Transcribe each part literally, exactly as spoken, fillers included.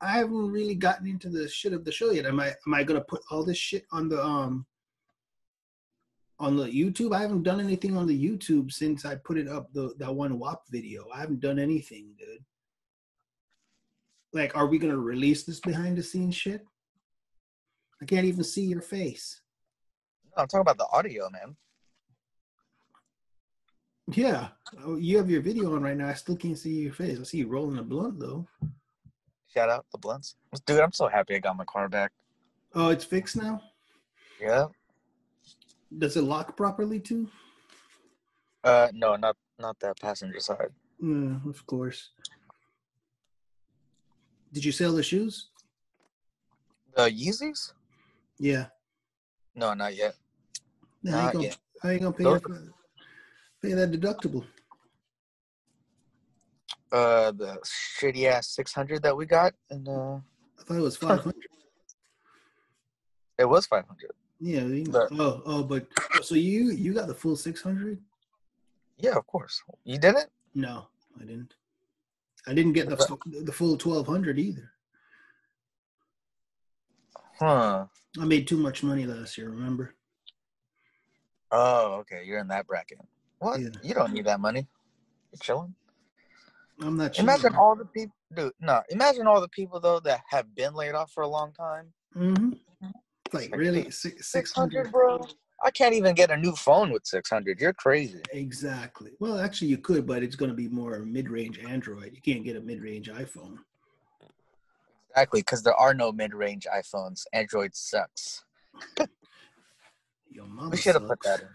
I haven't really gotten into the shit of the show yet. Am I am I gonna put all this shit on the um on the YouTube? I haven't done anything on the YouTube since I put it up the that one W A P video. I haven't done anything, dude. Like, are we gonna release this behind the scenes shit? I can't even see your face. No, I'm talking about the audio, man. Yeah, you have your video on right now. I still can't see your face. I see you rolling a blunt, though. Shout out the blunts. Dude, I'm so happy I got my car back. Oh, it's fixed now? Yeah. Does it lock properly, too? Uh, no, not not that passenger side. Mm, of course. Did you sell the shoes? The uh, Yeezys? Yeah. No, not yet. No, not I gonna, yet. I ain't going to pay that for Pay that deductible. Uh, the shitty ass six hundred that we got, and uh, I thought it was five hundred. It was five hundred. Yeah. You know, but, oh, oh, but so you you got the full six hundred? Yeah, of course. You didn't? No, I didn't. I didn't get the the full twelve hundred either. Huh. I made too much money last year. Remember? Oh, okay. You're in that bracket. What? Yeah. You don't need that money. You're chilling. I'm not chilling. Imagine all the people, dude. No, imagine all the people though that have been laid off for a long time. Mm-hmm. Like, like really, six hundred, bro. I can't even get a new phone with six hundred. You're crazy. Exactly. Well, actually, you could, but it's going to be more mid-range Android. You can't get a mid-range iPhone. Exactly, because there are no mid-range iPhones. Android sucks. Your mama. We should have put that in.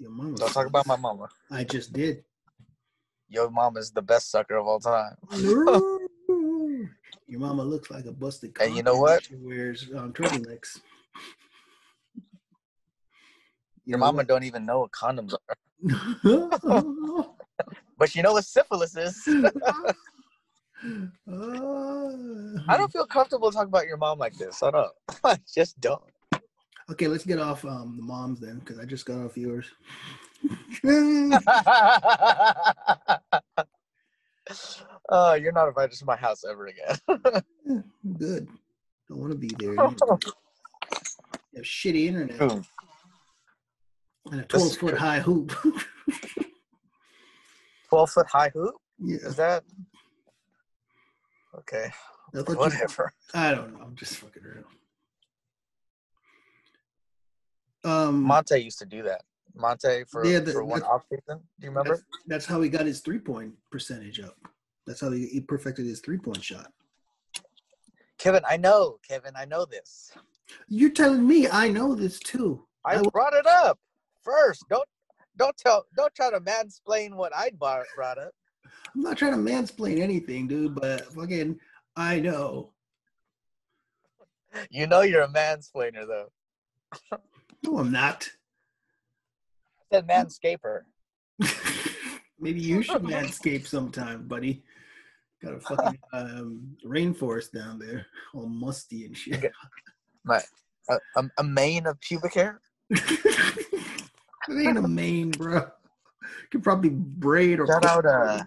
Your mama. Don't talk about my mama. I just did. Your mama's the best sucker of all time. Your mama looks like a busted cock. And you know what? She wears um, turtlenecks. Your you know mama what? Don't even know what condoms are. But you know what syphilis is. I don't feel comfortable talking about your mom like this. Shut up. I just don't. Okay, let's get off um, the moms then, because I just got off yours. uh, you're not invited to my house ever again. Yeah, good. Don't want to be there. You have shitty internet. Ooh. And a twelve-foot high hoop. twelve-foot high hoop? Yeah. Is that? Okay. Whatever. You... I don't know. I'm just fucking around. Um, Monte used to do that. Monte for, yeah, the, for one off season. Do you remember? That's, that's how he got his three point percentage up. That's how he, he perfected his three point shot. Kevin, I know. Kevin, I know this. You're telling me I know this too. I, I brought it up first. Don't don't tell. Don't try to mansplain what I brought up. I'm not trying to mansplain anything, dude. But fucking, I know. You know you're a mansplainer, though. No, I'm not. I said manscaper. Maybe you should manscape sometime, buddy. Got a fucking um, rainforest down there, all musty and shit. My, a, a, a mane of pubic hair? It ain't a mane, bro. You could probably braid or... Shout out, uh...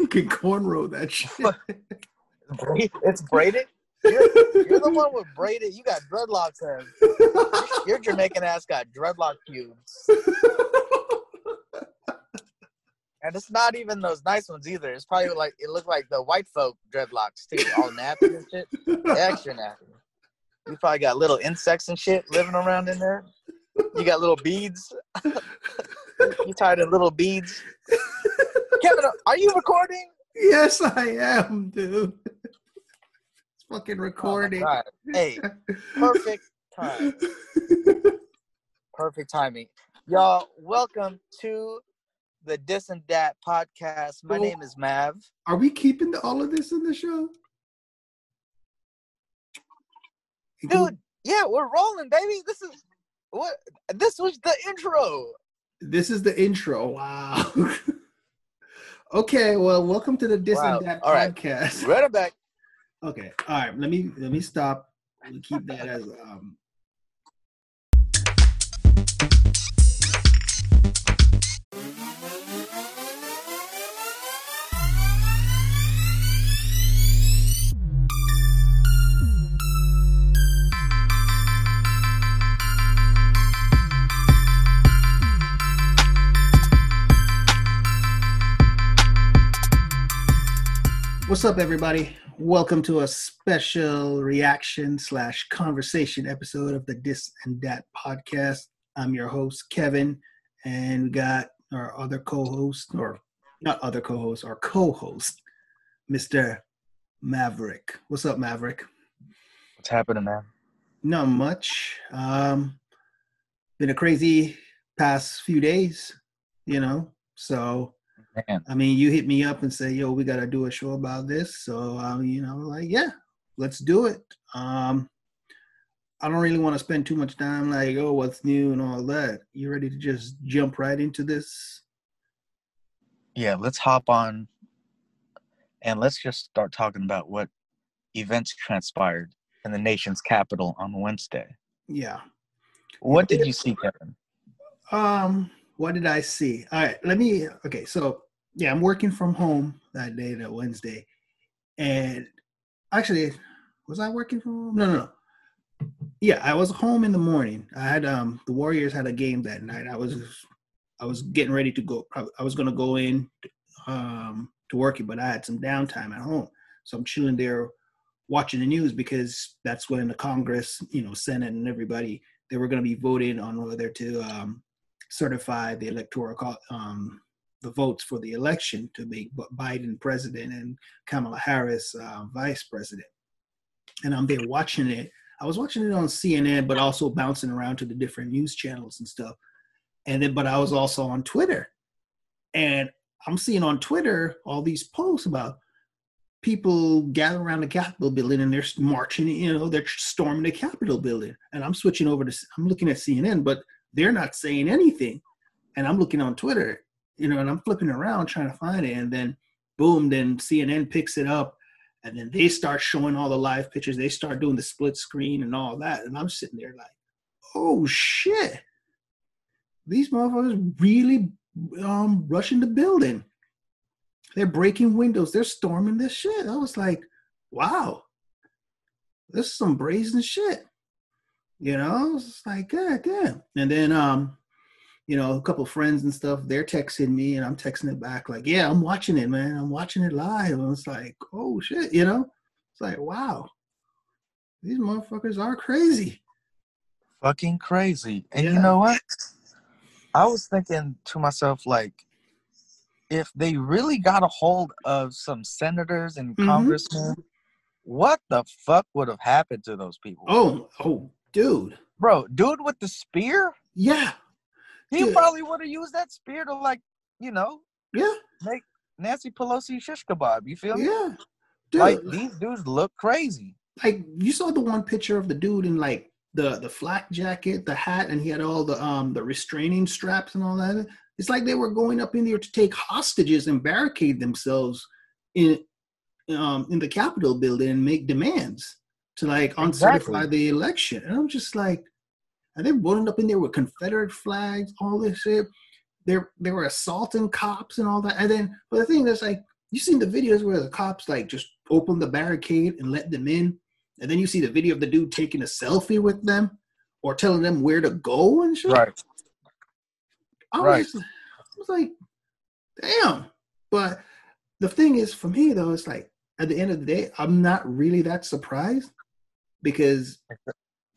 you could cornrow that shit. It's braided? You're, you're the one with braided. You got dreadlocks, man. Your Jamaican ass got dreadlock cubes. And it's not even those nice ones either. It's probably like, it looked like the white folk dreadlocks, too. All nappy and shit. Extra nappy. You probably got little insects and shit living around in there. You got little beads. You tied in little beads. Kevin, are you recording? Yes, I am, dude. Fucking recording. Oh, hey, perfect time. Perfect timing. Y'all, welcome to the Dis and Dat podcast. My well, name is Mav. Are we keeping the, all of this in the show? Dude, yeah, we're rolling, baby. This is what this was the intro. This is the intro. Wow. Okay, well, welcome to the Dis wow. and Dat all podcast. Right, right back. Okay. All right. Let me let me stop. We'll keep that as um. What's up, everybody? Welcome to a special reaction slash conversation episode of the Dis and Dat podcast. I'm your host, Kevin, and we got our other co-host, or not other co-host, our co-host, Mister Maverick. What's up, Maverick? What's happening, man? Not much. Um, been a crazy past few days, you know, so... Man. I mean, you hit me up and say, yo, we got to do a show about this. So, um, you know, like, yeah, let's do it. Um, I don't really want to spend too much time like, oh, what's new and all that. You ready to just jump right into this? Yeah, let's hop on and let's just start talking about what events transpired in the nation's capital on Wednesday. Yeah. What did you see, Kevin? Um... What did I see? All right, let me, okay, so, yeah, I'm working from home that day, that Wednesday. And actually, was I working from home? No, no, no. Yeah, I was home in the morning. I had, um, the Warriors had a game that night. I was, I was getting ready to go. I was going to go in um, to work, but I had some downtime at home. So I'm chilling there watching the news because that's when the Congress, you know, Senate and everybody, they were going to be voting on whether to, um, certify the electoral, um, the votes for the election to make Biden president and Kamala Harris uh, vice president. And I'm there watching it. I was watching it on C N N, but also bouncing around to the different news channels and stuff. And then, but I was also on Twitter, and I'm seeing on Twitter all these posts about people gather around the Capitol building and they're marching. You know, they're storming the Capitol building. And I'm switching over to. I'm looking at C N N, but they're not saying anything. And I'm looking on Twitter, you know, and I'm flipping around trying to find it. And then, boom, then C N N picks it up. And then they start showing all the live pictures. They start doing the split screen and all that. And I'm sitting there like, oh, shit. These motherfuckers really um, rushing the building. They're breaking windows. They're storming this shit. I was like, wow, this is some brazen shit. You know, it's like, God damn. And then, um, you know, a couple friends and stuff, they're texting me and I'm texting it back like, yeah, I'm watching it, man. I'm watching it live. And it's like, oh, shit, you know? It's like, wow. These motherfuckers are crazy. Fucking crazy. And yeah. You know what? I was thinking to myself, like, if they really got a hold of some senators and mm-hmm. congressmen, what the fuck would have happened to those people? Oh, oh. Dude. Bro, dude with the spear? Yeah. He dude. probably would have used that spear to, like, you know, yeah, make Nancy Pelosi shish kebab. You feel me? Yeah. Dude. Like, these dudes look crazy. Like, you saw the one picture of the dude in, like, the, the flak jacket, the hat, and he had all the um the restraining straps and all that. It's like they were going up in there to take hostages and barricade themselves in um in the Capitol building and make demands to, like, uncertify the election. And I'm just like, and they're rolling up in there with Confederate flags, all this shit. They're, they were assaulting cops and all that. And then, but the thing is, like, you've seen the videos where the cops, like, just open the barricade and let them in. And then you see the video of the dude taking a selfie with them or telling them where to go and shit. Right. I was, right. Just, I was like, damn. But the thing is, for me, though, it's like, at the end of the day, I'm not really that surprised, because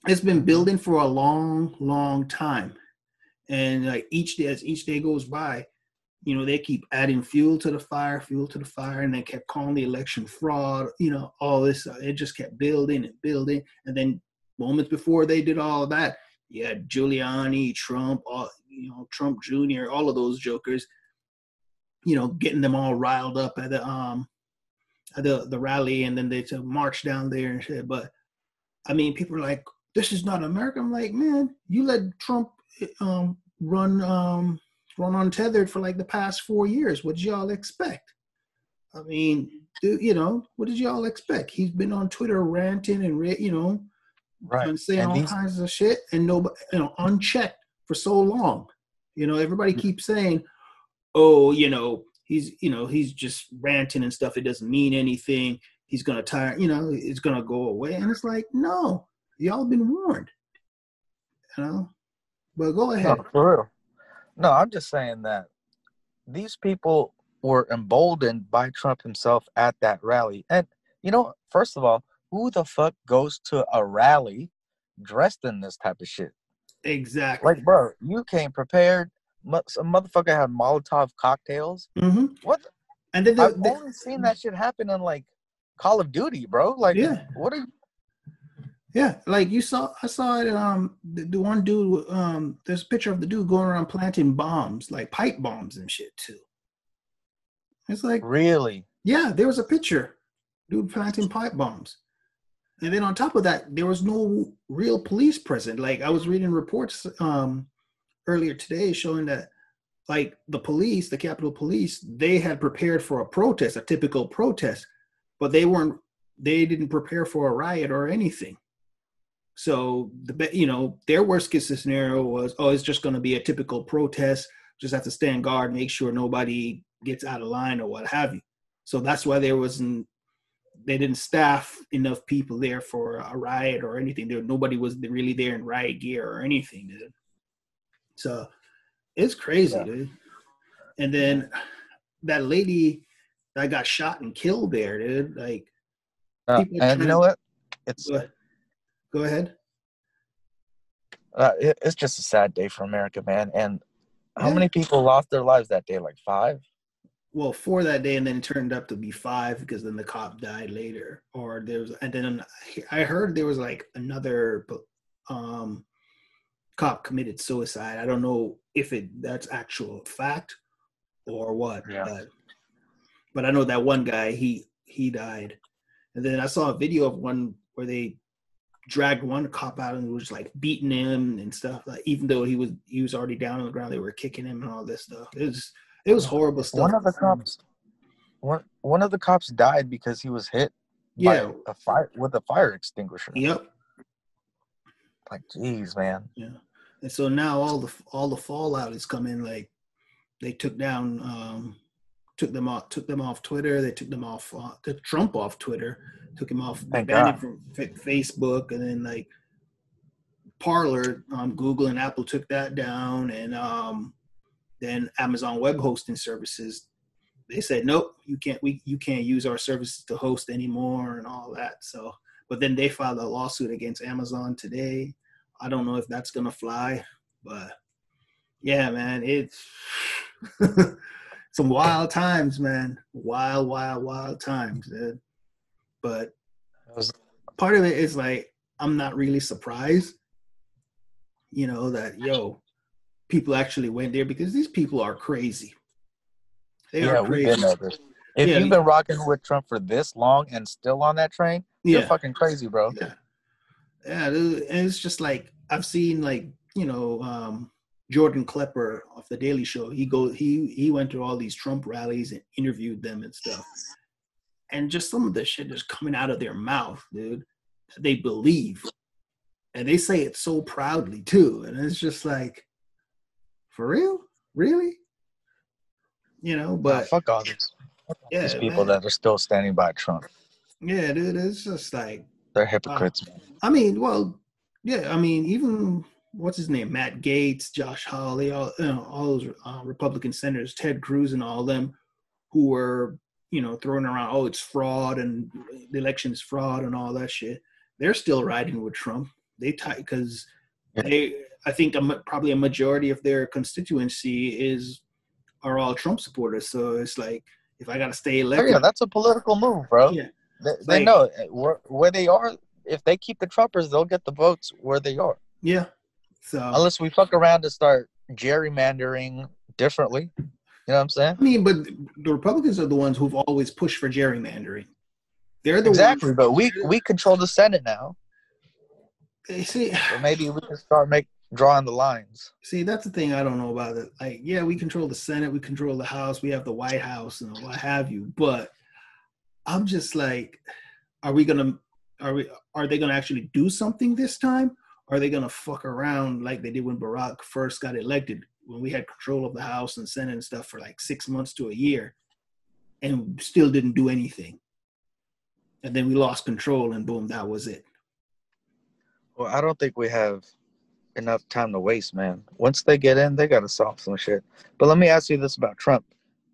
it's been building for a long, long time. And like each day, as each day goes by, you know, they keep adding fuel to the fire, fuel to the fire, and they kept calling the election fraud, you know, all this. It just kept building and building. And then moments before they did all that, you had Giuliani, Trump, all, you know, Trump Junior, all of those jokers, you know, getting them all riled up at the, um, the the rally, and then they to march down there and shit. But I mean, people are like, this is not America. I'm like, man, you let Trump um run um run untethered for like the past four years. What did y'all expect? I mean, dude, you know, what did y'all expect? He's been on Twitter ranting and re- you know right and saying and all these- kinds of shit, and nobody, you know, unchecked for so long. You know, everybody mm-hmm. keeps saying, oh, you know, he's, you know, he's just ranting and stuff. It doesn't mean anything. He's going to tire, you know, it's going to go away. And it's like, no, y'all been warned, you know, but go ahead. No, for real. No, I'm just saying that these people, were emboldened by Trump himself at that rally. And, you know, first of all, who the fuck goes to a rally dressed in this type of shit? Exactly. Like, bro, you came prepared. Some motherfucker had Molotov cocktails. Mm-hmm. What? The- and then I've they- only seen that shit happen in, like, Call of Duty, bro. Like, yeah. What are you? Yeah, like you saw, I saw it. Um, the, the one dude, um, there's a picture of the dude going around planting bombs, like pipe bombs and shit too. It's like, really? Yeah, there was a picture, dude planting pipe bombs, and then on top of that, there was no real police present. Like I was reading reports um earlier today showing that, like the police, the Capitol Police, they had prepared for a protest, a typical protest, but they weren't, they didn't prepare for a riot or anything. So, the you know, their worst case scenario was, oh, it's just going to be a typical protest. Just have to stand guard, make sure nobody gets out of line or what have you. So that's why there wasn't, they didn't staff enough people there for a riot or anything. There, nobody was really there in riot gear or anything, dude. So it's crazy, yeah. dude. And then that lady that got shot and killed there, dude. Like, uh, and you know what? It's... Uh, Go ahead. Uh, it, it's just a sad day for America, man. And how yeah. many people lost their lives that day? Like five? Well, four that day, and then it turned up to be five because then the cop died later. Or there was, and then I heard there was like another um, cop committed suicide. I don't know if it that's actual fact or what. Yeah. But, but I know that one guy, he he died. And then I saw a video of one where they dragged one cop out and was like beating him and stuff. Like even though he was he was already down on the ground, they were kicking him and all this stuff. It was it was horrible stuff. One of the cops, one one of the cops died because he was hit yeah. by a fire with a fire extinguisher. Yep. Like, geez, man. Yeah, and so now all the all the fallout is coming. Like they took down, um, took them off, took them off Twitter. They took them off, uh, took Trump off Twitter. Took him off, Thank banned God. Him from Facebook, and then like Parler, um, Google and Apple took that down, and um, then Amazon Web Hosting Services, they said nope, you can't, we you can't use our services to host anymore, and all that. So, but then they filed a lawsuit against Amazon today. I don't know if that's gonna fly, but yeah, man, it's some wild times, man. Wild, wild, wild times, dude. But part of it is like, I'm not really surprised, you know, that, yo, people actually went there because these people are crazy. They yeah, are crazy. We've been over. If yeah, you've been rocking with Trump for this long and still on that train, yeah. you're fucking crazy, bro. Yeah. Yeah. Dude. And it's just like, I've seen like, you know, um, Jordan Klepper of The Daily Show. He go, he, he went to all these Trump rallies and interviewed them and stuff. And just some of the shit that's coming out of their mouth, dude, they believe. And they say it so proudly, too. And it's just like, for real? Really? You know, but... Oh, fuck all these, yeah, these people man. That are still standing by Trump. Yeah, dude, it's just like... They're hypocrites. Uh, I mean, well, yeah, I mean, even... What's his name? Matt Gaetz, Josh Hawley, all, you know, all those uh, Republican senators, Ted Cruz and all them, who were... you know, throwing around, oh, it's fraud and the election is fraud and all that shit. They're still riding with Trump. They tight because they, I think a, probably a majority of their constituency is, are all Trump supporters. So it's like, if I got to stay elected. Oh, yeah, that's a political move, bro. Yeah. They, they like, know where, where they are. If they keep the Trumpers, they'll get the votes where they are. Yeah. So unless we fuck around to start gerrymandering differently. You know what I'm saying? I mean, but the Republicans are the ones who've always pushed for gerrymandering. They're the exactly, ones but we we control the Senate now. See, so maybe we can start make drawing the lines. See, that's the thing I don't know about it. Like, yeah, we control the Senate, we control the House, we have the White House, and what have you. But I'm just like, are we gonna are we are they gonna actually do something this time? Or are they gonna fuck around like they did when Barack first got elected? When we had control of the House and Senate and stuff for like six months to a year and still didn't do anything. And then we lost control and boom, that was it. Well, I don't think we have enough time to waste, man. Once they get in, they got to solve some shit. But let me ask you this about Trump.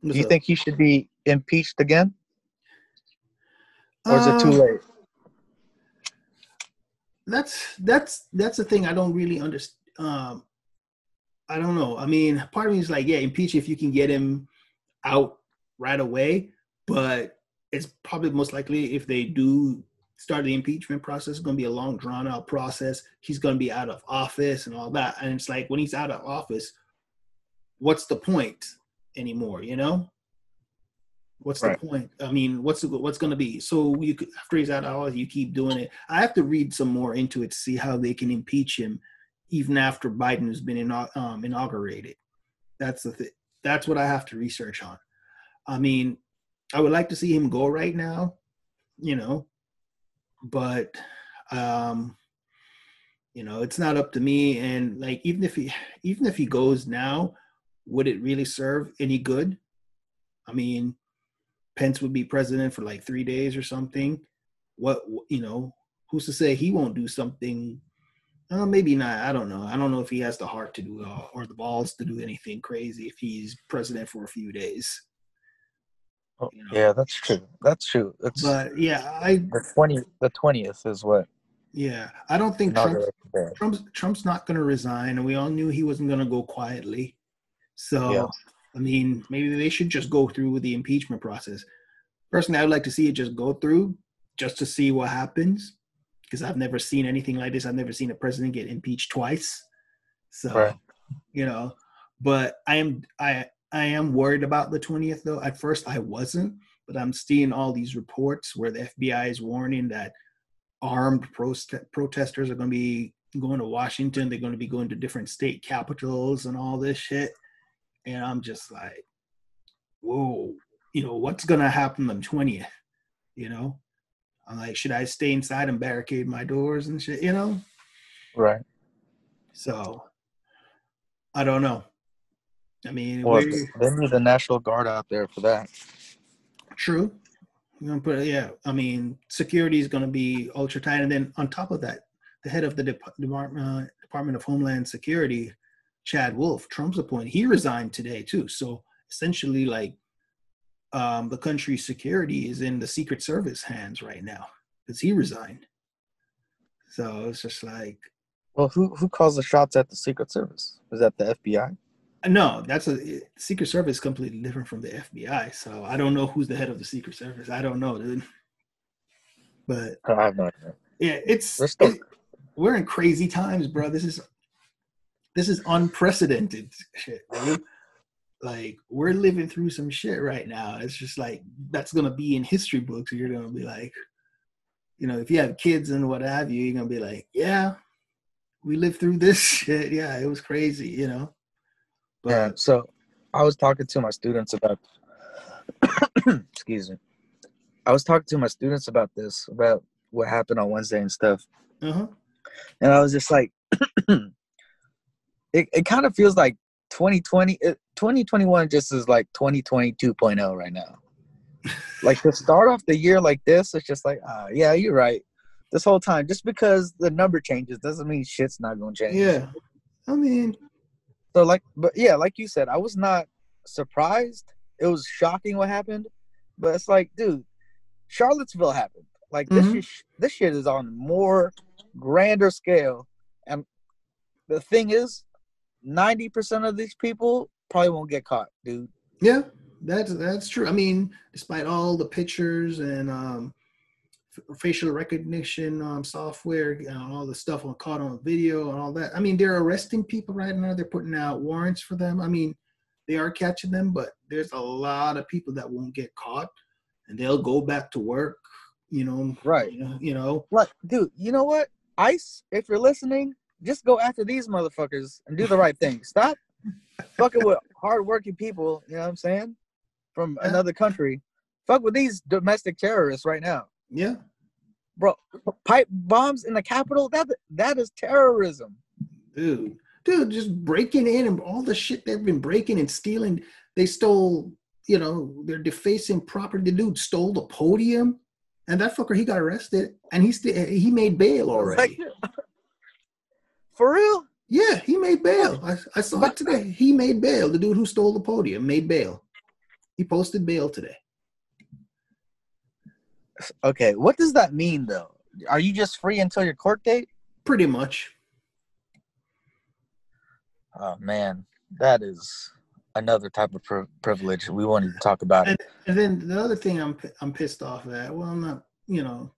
What's do you up? think he should be impeached again? Or is um, it too late? That's that's that's the thing I don't really understand. Um, I don't know. I mean, part of me is like, yeah, impeach if you can get him out right away. But it's probably most likely if they do start the impeachment process, it's going to be a long, drawn-out process. He's going to be out of office and all that. And it's like when he's out of office, what's the point anymore, you know? What's right. the point? I mean, what's what's going to be? So you could, after he's out of office, you keep doing it. I have to read some more into it to see how they can impeach him even after Biden has been in, um, inaugurated. That's the thing. That's what I have to research on. I mean, I would like to see him go right now, you know, but, um, you know, it's not up to me. And like, even if he, even if he goes now, would it really serve any good? I mean, Pence would be president for like three days or something. What, you know, who's to say he won't do something? Uh, maybe not. I don't know. I don't know if he has the heart to do it all, or the balls to do anything crazy if he's president for a few days. Oh, you know? Yeah, that's true. That's true. It's, but yeah, I the twenty the twentieth is what. Yeah, I don't think Trump's, Trump's Trump's not going to resign, and we all knew he wasn't going to go quietly. So yeah. I mean, maybe they should just go through with the impeachment process. Personally, I'd like to see it just go through, just to see what happens, because I've never seen anything like this. I've never seen a president get impeached twice. So, right. you know, but I am I I am worried about the twentieth, though. At first, I wasn't, but I'm seeing all these reports where the F B I is warning that armed prost- protesters are going to be going to Washington. They're going to be going to different state capitals and all this shit. And I'm just like, whoa, you know, what's going to happen on the twentieth, you know? I'm like, should I stay inside and barricade my doors and shit, you know? Right. So, I don't know. I mean, well, they need the National Guard out there for that. True. You're gonna put, yeah, I mean, security is going to be ultra tight. And then on top of that, the head of the Dep- Depart- uh, Department of Homeland Security, Chad Wolf, Trump's appointee, he resigned today too. So essentially, like, um, the country's security is in the Secret Service hands right now because he resigned. So it's just like, well, who who calls the shots at the Secret Service? Is that the F B I? No, that's a Secret Service completely different from the F B I. So I don't know who's the head of the Secret Service. I don't know, dude. But I have no idea. Yeah, it's we're, still- it, we're in crazy times, bro. This is. This is unprecedented shit, right? Like, we're living through some shit right now. It's just like, that's going to be in history books. You're going to be like, you know, if you have kids and what have you, you're going to be like, yeah, we lived through this shit. Yeah, it was crazy, you know? But, yeah, so I was talking to my students about, excuse me. I was talking to my students about this, about what happened on Wednesday and stuff. Uh-huh. And I was just like, It it kind of feels like twenty twenty, it, twenty twenty-one just is like twenty twenty two point oh right now. Like, to start off the year like this, it's just like, ah, yeah, you're right. This whole time, just because the number changes doesn't mean shit's not going to change. Yeah. I mean. So, like, but yeah, like you said, I was not surprised. It was shocking what happened. But it's like, dude, Charlottesville happened. Like, mm-hmm. this, shit, this shit is on more grander scale. And the thing is, ninety percent of these people probably won't get caught, dude. Yeah, that's that's true. I mean, despite all the pictures and um, f- facial recognition um, software, you know, all the stuff on caught on video and all that, I mean, they're arresting people right now. They're putting out warrants for them. I mean, they are catching them, but there's a lot of people that won't get caught, and they'll go back to work, you know. Right. You know. You know. Right. Dude, you know what? ICE, if you're listening, just go after these motherfuckers and do the right thing. Stop fucking with hardworking people, you know what I'm saying, from yeah. another country. Fuck with these domestic terrorists right now. Yeah. Bro, pipe bombs in the Capitol, that, that is terrorism. Dude. Dude, just breaking in and all the shit they've been breaking and stealing. They stole, you know, they're defacing property. The dude stole the podium, and that fucker, he got arrested, and he st- he made bail already. For real? Yeah, he made bail. I, I saw it today. He made bail. The dude who stole the podium made bail. He He posted bail today. Okay, what does that mean, though? Are you just free until your court date? Pretty much. Oh, man, that is another type of pri- privilege. We wanted to talk about and, it. And then the other thing I'm I'm pissed off at, well, I'm not, you know,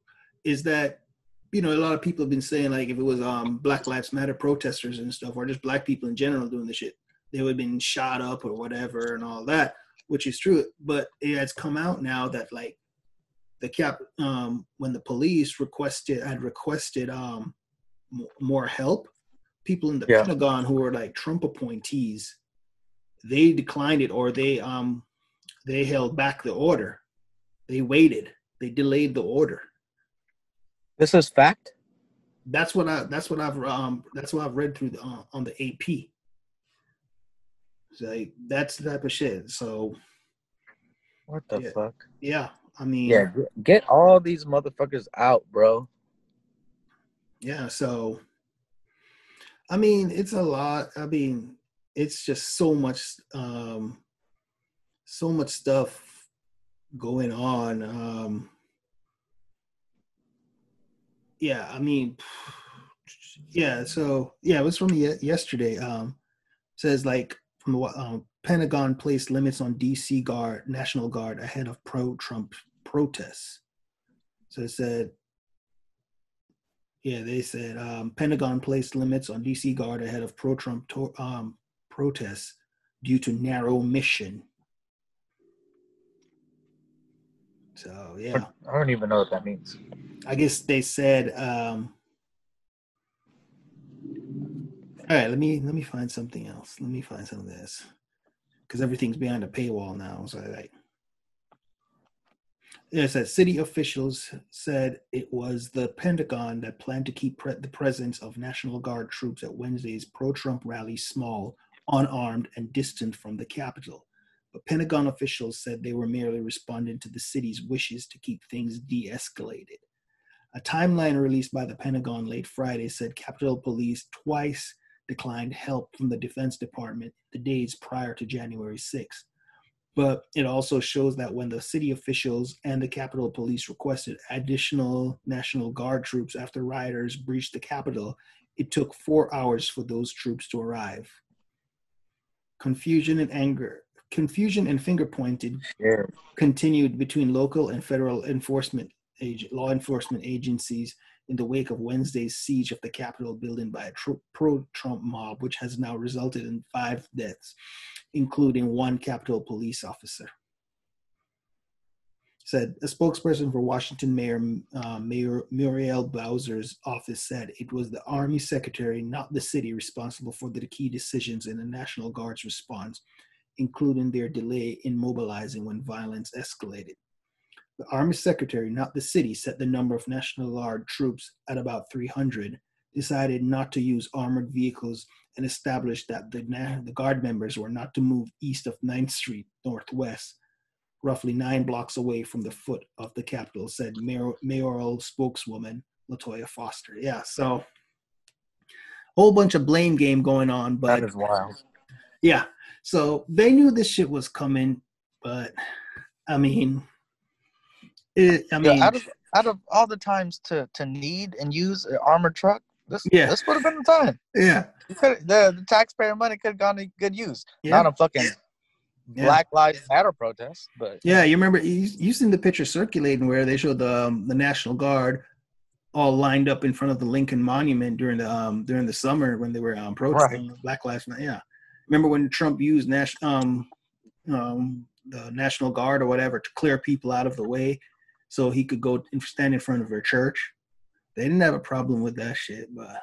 is that, you know, a lot of people have been saying, like, if it was um Black Lives Matter protesters and stuff, or just black people in general doing this shit, they would have been shot up or whatever and all that, which is true. But it has come out now that, like, the cap, um, when the police requested, had requested um, m- more help, people in the yeah. Pentagon who were like Trump appointees, they declined it, or they um, they held back the order. They waited. They delayed the order. This is fact. That's what I. That's what I've. Um, that's what I've read through the, uh, on the A P. It's like, that's the type of shit. So. What the yeah. fuck? Yeah. I mean, yeah, get all these motherfuckers out, bro. Yeah, so, I mean, it's a lot. I mean, it's just so much, um, so much stuff going on. Um, yeah, I mean, yeah, so, yeah, it was from yesterday. Um, says, like, from the, um, Pentagon placed limits on D C guard, National Guard ahead of pro-Trump protests. So it said, yeah, they said um, Pentagon placed limits on D C guard ahead of pro-Trump to- um, protests due to narrow mission. So, yeah. I don't even know what that means. I guess they said, um, all right, let me, let me find something else. Let me find something else. Because everything's behind a paywall now. So, like, it says city officials said it was the Pentagon that planned to keep pre- the presence of National Guard troops at Wednesday's pro-Trump rally small, unarmed, and distant from the Capitol. But Pentagon officials said they were merely responding to the city's wishes to keep things de-escalated. A timeline released by the Pentagon late Friday said Capitol Police twice declined help from the Defense Department the days prior to January sixth. But it also shows that when the city officials and the Capitol Police requested additional National Guard troops after rioters breached the Capitol, it took four hours for those troops to arrive. Confusion and anger, confusion and finger-pointed sure. continued between local and federal enforcement ag- law enforcement agencies in the wake of Wednesday's siege of the Capitol building by a tr- pro-Trump mob, which has now resulted in five deaths, including one Capitol police officer. Said a spokesperson for Washington Mayor, uh, Mayor Muriel Bowser's office said it was the Army Secretary, not the city, responsible for the key decisions in the National Guard's response, including their delay in mobilizing when violence escalated. The Army Secretary, not the city, set the number of National Guard troops at about three hundred, decided not to use armored vehicles, and established that the, Na- the Guard members were not to move east of ninth street, northwest, roughly nine blocks away from the foot of the Capitol, said Mayor- mayoral spokeswoman LaToya Foster. Yeah, so a whole bunch of blame game going on. But that is wild. Yeah, so they knew this shit was coming, but, I mean... It, I mean, yeah, out of out of all the times to, to need and use an armored truck, this yeah. this would have been the time. Yeah, the, the taxpayer money could have gone to good use. Yeah. Not a fucking yeah. Black Lives Matter protest, but yeah, you remember you, you seen the picture circulating where they showed the um, the National Guard all lined up in front of the Lincoln Monument during the um during the summer when they were um protesting right. Black Lives Matter. Yeah, remember when Trump used Nash um um the National Guard or whatever to clear people out of the way, so he could go stand in front of her church. They didn't have a problem with that shit, but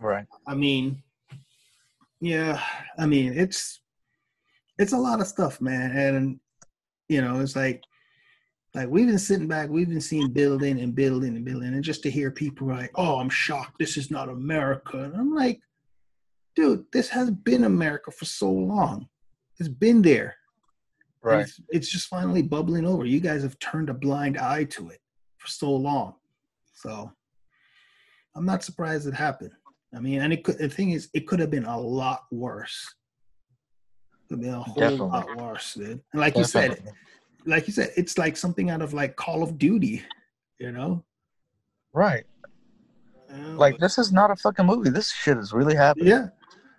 right. I mean, yeah, I mean, it's it's a lot of stuff, man. And you know, it's like like we've been sitting back, we've been seeing building and building and building, and just to hear people like, "Oh, I'm shocked. This is not America." And I'm like, dude, this has been America for so long. It's been there. Right. It's, it's just finally bubbling over. You guys have turned a blind eye to it for so long. So I'm not surprised it happened. I mean, and it could, the thing is, it could have been a lot worse. It'd be a whole Definitely. lot worse, dude. And like Definitely. you said, like you said, it's like something out of like Call of Duty, you know? Right. Yeah, like but, this is not a fucking movie. This shit is really happening. Yeah.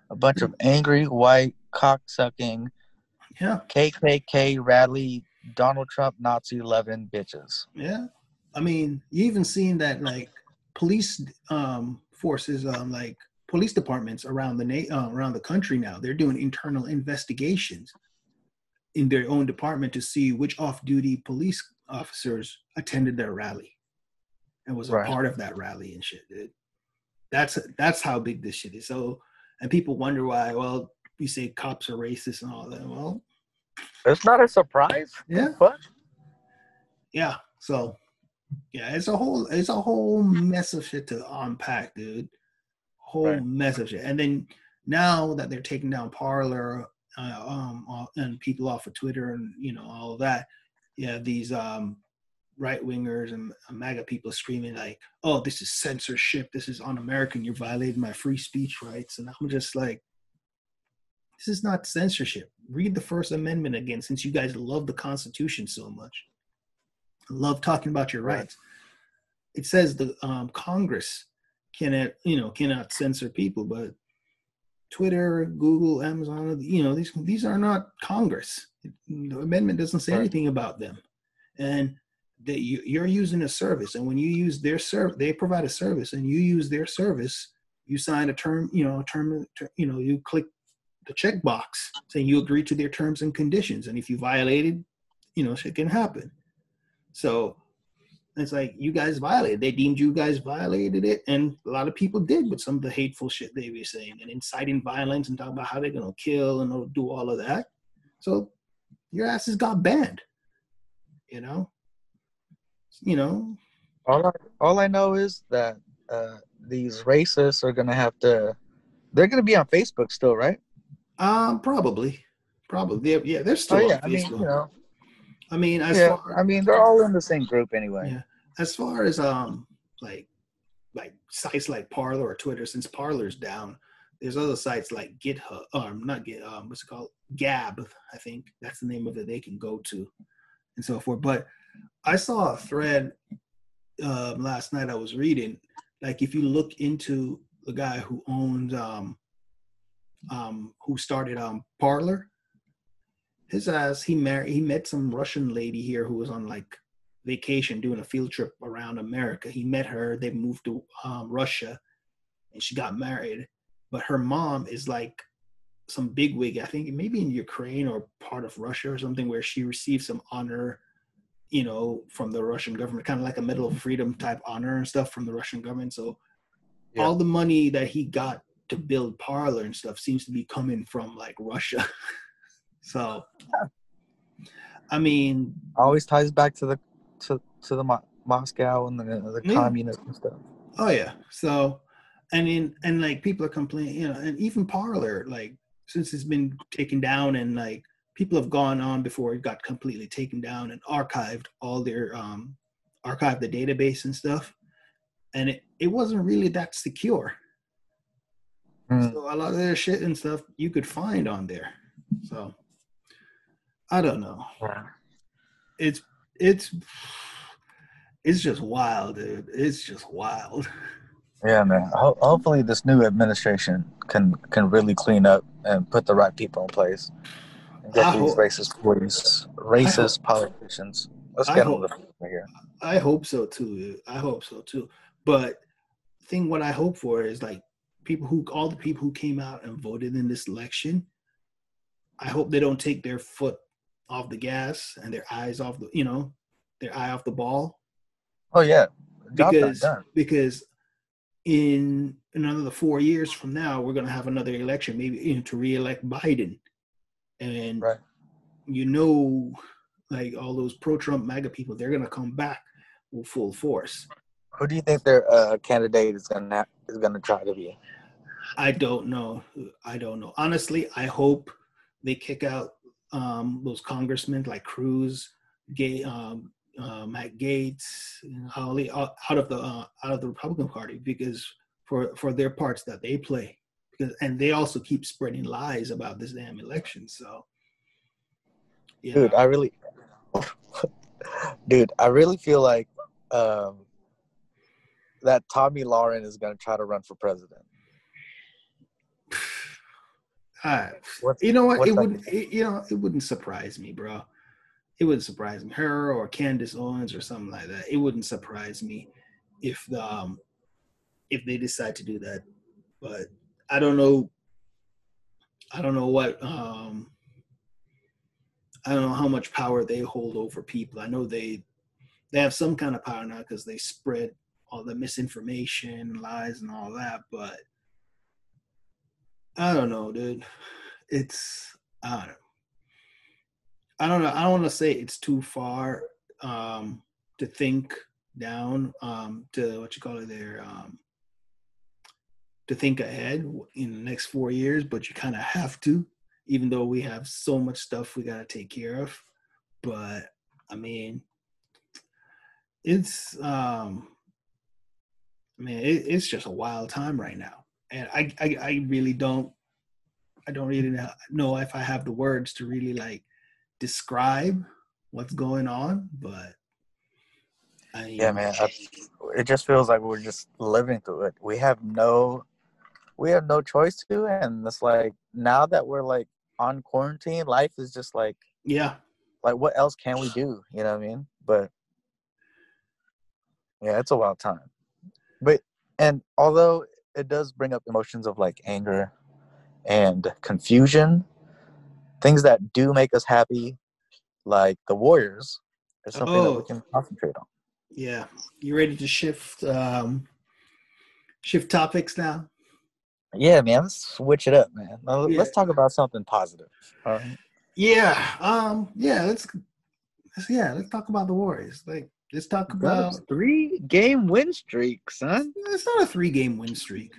A bunch of angry white cocksucking, yeah, K K K rally, Donald Trump, Nazi loving bitches. Yeah. I mean, you even seen that like police um, forces, um, like police departments around the na- uh, around the country now, they're doing internal investigations in their own department to see which off-duty police officers attended their rally and was right. a part of that rally and shit, dude. That's that's how big this shit is. So, and people wonder why. Well, we say cops are racist and all that. Well, it's not a surprise. Yeah. But yeah. So. Yeah, it's a whole it's a whole mess of shit to unpack, dude. Whole right. mess of shit. And then now that they're taking down Parler uh, um, and people off of Twitter and you know all of that, yeah, these um, right wingers and MAGA people screaming like, "Oh, this is censorship. This is un-American. You're violating my free speech rights." And I'm just like, this is not censorship. Read the First Amendment again, since you guys love the Constitution so much. Love talking about your rights. It says the um, Congress cannot, you know, cannot censor people, but Twitter, Google, Amazon, you know, these these are not Congress. The amendment doesn't say right. anything about them, and that you, you're using a service. And when you use their service, they provide a service, and you use their service. You sign a term, you know, a term, you know, you click the checkbox saying you agree to their terms and conditions. And if you violated, you know, shit can happen. So it's like you guys violated. They deemed you guys violated it, and a lot of people did with some of the hateful shit they were saying and inciting violence and talking about how they're gonna kill and do all of that. So your asses got banned. You know. You know. All I all I know is that uh, these racists are gonna have to. They're gonna be on Facebook still, right? Um, probably, probably. They're, yeah, they're still oh, yeah. on Facebook. I mean, you know. I mean, as yeah, far, I mean, they're all in the same group anyway. Yeah. As far as um, like, like sites like Parler or Twitter, since Parler's down, there's other sites like GitHub, um, not Git, um, what's it called, Gab, I think that's the name of it. They can go to, and so forth. But I saw a thread um, last night I was reading. Like, if you look into the guy who owns, um, um, who started um, Parler. His ass, he married, he met some Russian lady here who was on like vacation doing a field trip around America. He met her, they moved to um, Russia and she got married. But her mom is like some bigwig, I think maybe in Ukraine or part of Russia or something, where she received some honor, you know, from the Russian government, kind of like a Medal of Freedom type honor and stuff from the Russian government. So yeah. all the money that he got to build Parler and stuff seems to be coming from like Russia. So, I mean, always ties back to the to to the Mo- Moscow and the the yeah. communists and stuff. Oh yeah. So, and in and like people are complaining, you know, and even Parler, like since it's been taken down, and like people have gone on before it got completely taken down and archived all their um archived the database and stuff, and it, it wasn't really that secure. Mm. So a lot of their shit and stuff you could find on there. So. I don't know. It's it's it's just wild, dude. It's just wild. Yeah, man. Ho- hopefully, this new administration can can really clean up and put the right people in place and get I these hope, racist police, racist hope, politicians. Let's get them here. I hope so too. Dude. I hope so too. But thing, what I hope for is like people who all the people who came out and voted in this election. I hope they don't take their foot off the gas and their eyes off the, you know, their eye off the ball. Oh yeah, because done. because in another four years from now we're gonna have another election, maybe you know, to reelect Biden, and right. you know, like all those pro-Trump MAGA people, they're gonna come back with full force. Who do you think their uh, candidate is gonna is gonna try to be? I don't know. I don't know. Honestly, I hope they kick out. Um, those congressmen like Cruz, Gay, um, uh, Matt Gaetz, Hawley, out of the uh, out of the Republican Party because for, for their parts that they play, and they also keep spreading lies about this damn election. So, yeah. Dude, I really, dude, I really feel like um, that Tommy Lauren is going to try to run for president. Uh, you know what? It would, it, you know, it wouldn't surprise me, bro. It wouldn't surprise me. Her or Candace Owens or something like that. It wouldn't surprise me if the, um, if they decide to do that. But I don't know. I don't know what. Um, I don't know how much power they hold over people. I know they they have some kind of power now because they spread all the misinformation, lies, and all that. But I don't know, dude. It's I don't know. I don't know. I don't want to say it's too far um, to think down um, to what you call it there. Um, to think ahead in the next four years, but you kind of have to, even though we have so much stuff we got to take care of. But, I mean, it's, um, I mean, it, it's just a wild time right now. And I, I, I really don't, I don't really know if I have the words to really, like, describe what's going on, but. I, yeah, man, I, it just feels like we're just living through it. We have no... We have no choice to, and it's like now that we're like on quarantine, life is just like yeah, like what else can we do? You know what I mean? But yeah, it's a wild time. But and although it does bring up emotions of like anger and confusion, things that do make us happy, like the Warriors, is something oh. that we can concentrate on. Yeah, you ready to shift um, shift topics now? Yeah, man, let's switch it up, man. Now, yeah. Let's talk about something positive. All right. Yeah, um, yeah, let's, let's yeah, let's talk about the Warriors. Like, let's talk about three game win streak, son. It's not a three game win streak,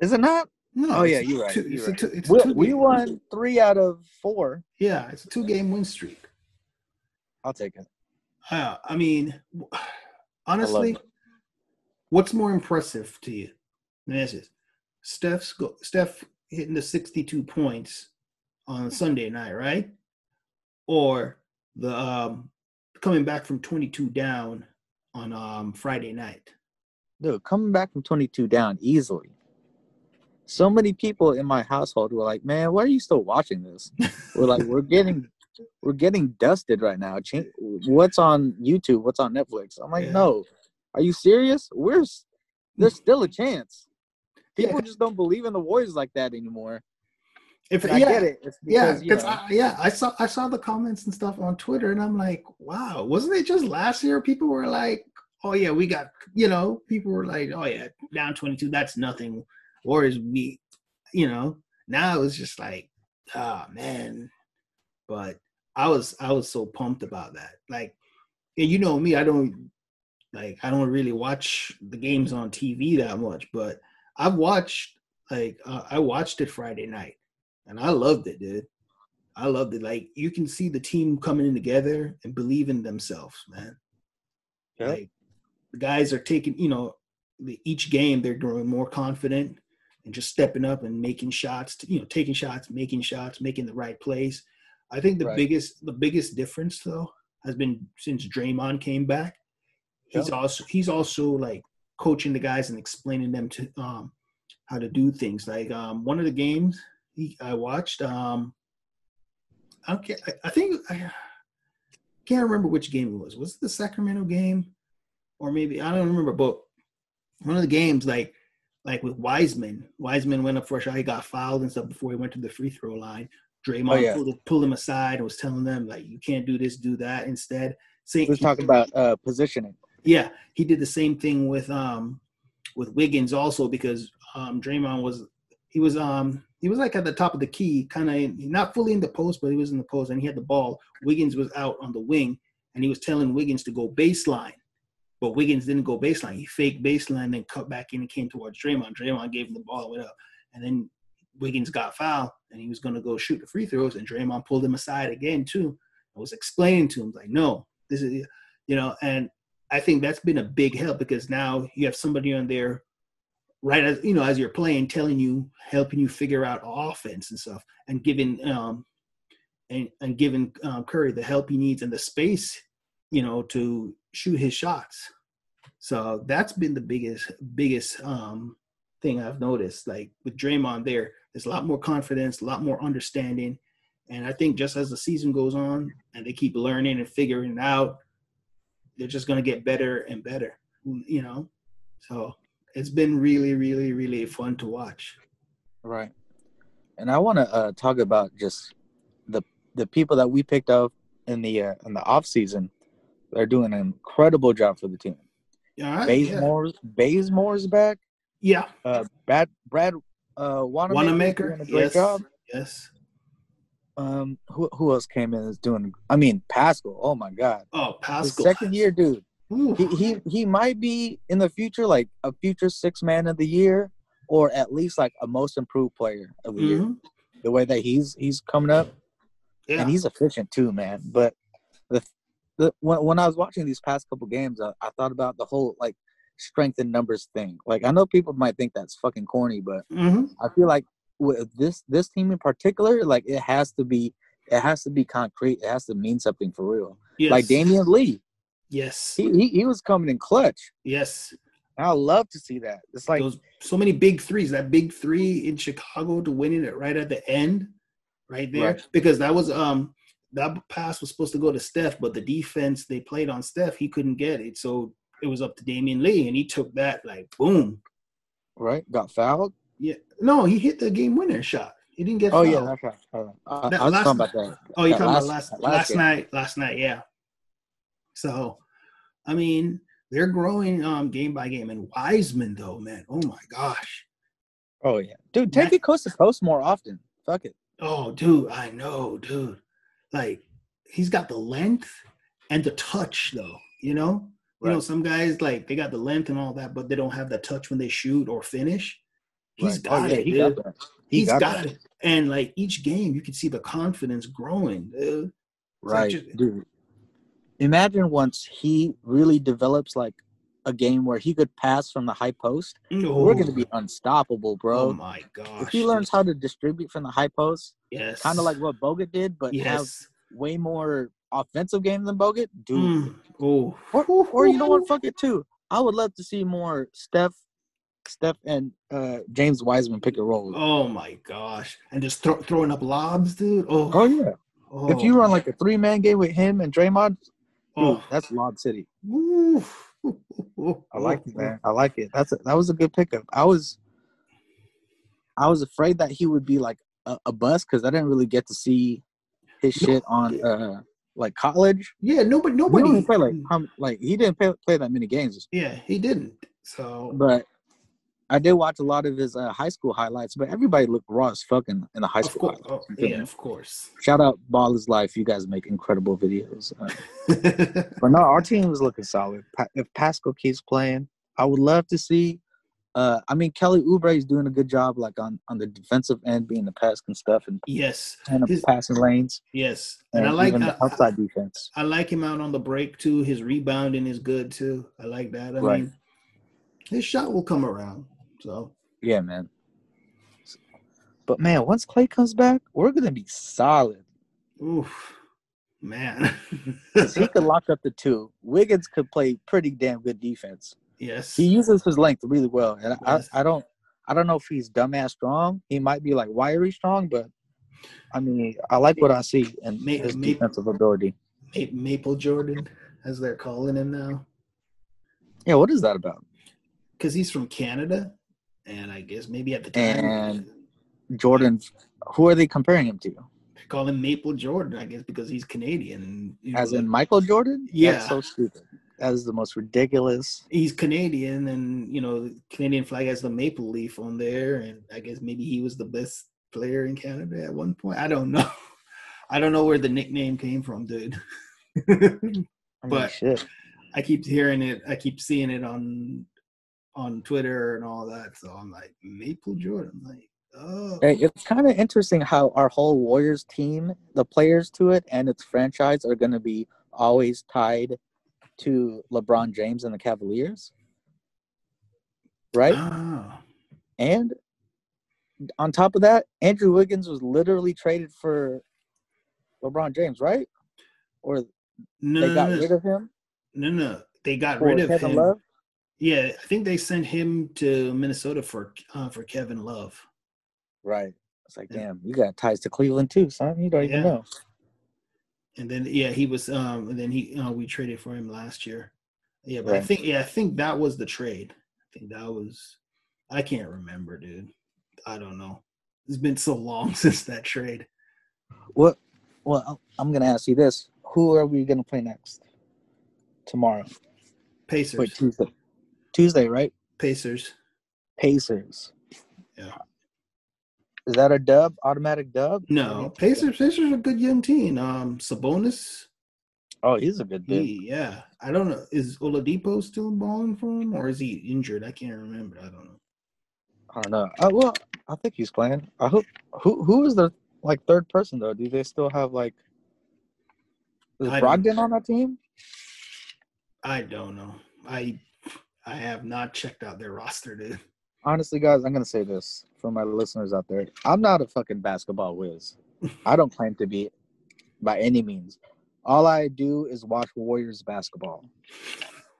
is it not? No. Oh yeah, you're right. Two, you're right. A two, it's we, a two we won three out of four. Yeah, it's a two game win streak. I'll take it. Uh, I mean, honestly, I what's more impressive to you? Let me ask this. Steph's go, Steph hitting the sixty-two points on Sunday night, right? Or the um, coming back from twenty-two down on um, Friday night. Dude, coming back from twenty-two down easily. So many people in my household were like, "Man, why are you still watching this?" We're like, "We're getting, we're getting dusted right now. What's on YouTube? What's on Netflix?" I'm like, yeah. "No, are you serious? We're there's still a chance." People yeah. just don't believe in the Warriors like that anymore. If yeah, I get it, it's because, yeah, it's, I, yeah. I saw I saw the comments and stuff on Twitter, and I'm like, wow, wasn't it just last year? People were like, oh yeah, we got you know, people were like, oh yeah, down twenty-two, that's nothing. Warriors beat, you know. Now it's just like, ah oh, man. But I was I was so pumped about that. Like, and you know me, I don't like I don't really watch the games on T V that much, but. I've watched, like, uh, I watched it Friday night, and I loved it, dude. I loved it. Like, you can see the team coming in together and believe in themselves, man. Yeah. Like, the guys are taking, you know, the, each game they're growing more confident and just stepping up and making shots, to, you know, taking shots, making shots, making the right plays. I think the right. biggest the biggest difference, though, has been since Draymond came back. He's yeah. also He's also, like, coaching the guys and explaining them to um, how to do things. Like um, one of the games he, I watched, um, I don't care. I, I think I can't remember which game it was. Was it the Sacramento game, or maybe I don't remember? But one of the games, like like with Wiseman, Wiseman went up for a shot. He got fouled and stuff before he went to the free throw line. Draymond oh, yeah. pulled, pulled him aside and was telling them like, "You can't do this, do that." Instead, saying he was talking about uh, positioning. Yeah, he did the same thing with um with Wiggins also because um Draymond was he was um he was like at the top of the key, kind of not fully in the post, but he was in the post and he had the ball. Wiggins was out on the wing and he was telling Wiggins to go baseline, but Wiggins didn't go baseline. He faked baseline, then cut back in and came towards Draymond. Draymond gave him the ball, went up, and then Wiggins got fouled and he was going to go shoot the free throws and Draymond pulled him aside again too. I was explaining to him like, no, this is you know and. I think that's been a big help because now you have somebody on there right as you know, as you're playing, telling you, helping you figure out offense and stuff, and giving um and and giving um, Curry the help he needs and the space, you know, to shoot his shots. So that's been the biggest biggest um thing I've noticed. Like with Draymond, there, there's a lot more confidence, a lot more understanding, and I think just as the season goes on and they keep learning and figuring it out, they're just gonna get better and better, you know. So it's been really, really, really fun to watch. Right. And I want to uh, talk about just the the people that we picked up in the uh, in the off season. They're doing an incredible job for the team. Right, Bazemore's yeah. Bazemore's back. Yeah. Uh, Brad Brad uh, Wanamaker. Wanamaker. Doing a great yes. job. Yes. Um. Who Who else came in? Is doing. I mean, Pascal. Oh my God. Oh, Pascal. His second year, dude. He, he he might be in the future like a future six man of the year, or at least like a most improved player of the mm-hmm. year. The way that he's he's coming up, yeah. and he's efficient too, man. But the, the when when I was watching these past couple games, I, I thought about the whole like strength in numbers thing. Like I know people might think that's fucking corny, but mm-hmm. I feel like with this this team in particular, like it has to be it has to be concrete. It has to mean something for real. Yes. Like Damian Lee. Yes. He, he he was coming in clutch. Yes. I love to see that. It's like those, so many big threes. That big three in Chicago to winning it right at the end, right there. Right. Because that was um that pass was supposed to go to Steph, but the defense they played on Steph, he couldn't get it. So it was up to Damian Lee, and he took that like boom. Right? Got fouled? Yeah. No, he hit the game winner shot. He didn't get fouled. Oh yeah, that's right. That, I, I was talking about that. Oh, you're that talking last, about last last game. night. Last night, yeah. So, I mean, they're growing um, game by game. And Wiseman, though, man, oh, my gosh. Oh, yeah. Dude, take it coast to coast more often. Fuck it. Oh, dude, I know, dude. Like, he's got the length and the touch, though, you know? Right. You know, some guys, like, they got the length and all that, but they don't have the touch when they shoot or finish. He's right. got oh, yeah, it, he dude. Got he he's got, got it. it. And, like, each game, you can see the confidence growing, dude. Right, like, dude. Imagine once he really develops, like, a game where he could pass from the high post. Ooh. We're going to be unstoppable, bro. Oh, my gosh. If he learns how to distribute from the high post, yes. kind of like what Bogut did, but yes. has way more offensive game than Bogut, dude. Mm. Ooh. Or, or you know what? Fuck it, too. I would love to see more Steph Steph, and uh, James Wiseman pick and roll. Oh, my gosh. And just th- throwing up lobs, dude. Oh, oh yeah. Oh. If you run, like, a three-man game with him and Draymond – oh, ooh, that's Lob City. Ooh. I like it, man. I like it. That's a, that was a good pickup. I was, I was afraid that he would be like a, a bust because I didn't really get to see his shit on uh, like college. Yeah, nobody, nobody. He didn't play like, how, like he didn't play, play that many games. Yeah, he didn't. So, but I did watch a lot of his uh, high school highlights. But everybody looked raw as fuck in, in the high school. Of course. Oh, yeah, of course. Shout out Baller's Life. You guys make incredible videos. Uh, but no, our team is looking solid. Pa- if Pascal keeps playing, I would love to see. Uh, I mean, Kelly Oubre is doing a good job, like on, on the defensive end, being the pass and stuff, and yes, and his, passing lanes. Yes, and, and I like even I, the outside defense. I like him out on the break too. His rebounding is good too. I like that. I right. mean, his shot will come around. So yeah, man. But man, once Clay comes back, we're gonna be solid. Oof, man. Because he could lock up the two. Wiggins could play pretty damn good defense. Yes, he uses his length really well, and yes. I, I don't, I don't know if he's dumbass strong. He might be like wiry strong, but I mean, I like what I see and Ma- his Ma- defensive ability. Ma- Maple Jordan, as they're calling him now. Yeah, what is that about? Because he's from Canada. And I guess maybe at the time. And Jordan, who are they comparing him to? They call him Maple Jordan, I guess, because he's Canadian. You know, as in Michael Jordan? Yeah. That's so stupid. That is the most ridiculous. He's Canadian, and, you know, the Canadian flag has the maple leaf on there. And I guess maybe he was the best player in Canada at one point. I don't know. I don't know where the nickname came from, dude. I mean, but shit. I keep hearing it. I keep seeing it on – on Twitter and all that, so I'm like, Maple Jordan, like, oh. Hey, it's kind of interesting how our whole Warriors team, the players to it and its franchise are going to be always tied to LeBron James and the Cavaliers, right? Ah, And on top of that, Andrew Wiggins was literally traded for LeBron James, right? Or no, they got no, rid of him? No, no. They got rid of him. Love? Yeah, I think they sent him to Minnesota for uh, for Kevin Love. Right. It's like, yeah. Damn, you got ties to Cleveland too, son. You don't even yeah. know. And then, yeah, he was um, – and then he uh, we traded for him last year. Yeah, but right. I think – yeah, I think that was the trade. I think that was – I can't remember, dude. I don't know. It's been so long since that trade. What? Well, I'm going to ask you this. Who are we going to play next tomorrow? Pacers. Wait, Tuesday. Tuesday, right? Pacers. Pacers. Yeah. Is that a dub? Automatic dub? No. Pacers Pacers are a good young team. Um, Sabonis. Oh, he's a good dude. He, yeah. I don't know. Is Oladipo still balling for him, or is he injured? I can't remember. I don't know. I don't know. Oh, well, I think he's playing. I hope. Who Who is the, like, third person, though? Do they still have, like, is Brogdon on that team? I don't know. I I have not checked out their roster, dude. Honestly, guys, I'm going to say this for my listeners out there. I'm not a fucking basketball whiz. I don't claim to be by any means. All I do is watch Warriors basketball.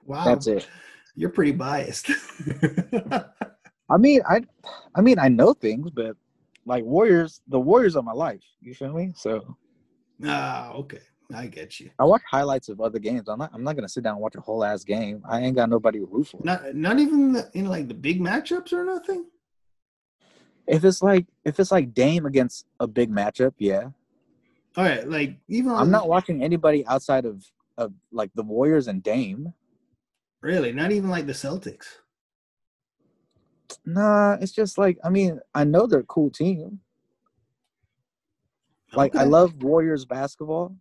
Wow. That's it. You're pretty biased. I mean, I I mean, I know things, but, like, Warriors, the Warriors are my life. You feel me? So. Ah, okay. I get you. I watch highlights of other games. I'm not I'm not going to sit down and watch a whole-ass game. I ain't got nobody to root for. Not, not even the, in, like, the big matchups or nothing? If it's, like, if it's like Dame against a big matchup, yeah. All right, like, even I'm not watching anybody outside of, of, like, the Warriors and Dame. Really? Not even, like, the Celtics? Nah, it's just, like, I mean, I know they're a cool team. Like, okay. I love Warriors basketball.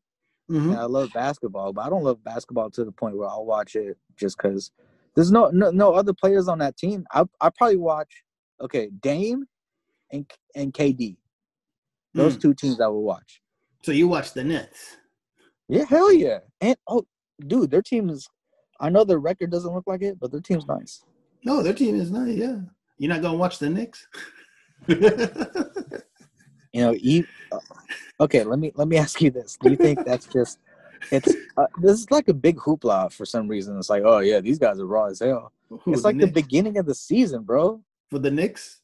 Mm-hmm. And I love basketball, but I don't love basketball to the point where I'll watch it just because there's no, no no other players on that team. I I probably watch, okay, Dame and and K D. Those mm. two teams I will watch. So you watch the Nets? Yeah, hell yeah. And, oh, dude, their team is – I know their record doesn't look like it, but their team's nice. No, their team is nice, yeah. You're not going to watch the Knicks? You know, you, uh, okay, let me let me ask you this. Do you think that's just – it's uh, this is like a big hoopla for some reason. It's like, oh, yeah, these guys are raw as hell. Who, it's like the, the beginning of the season, bro. For the Knicks?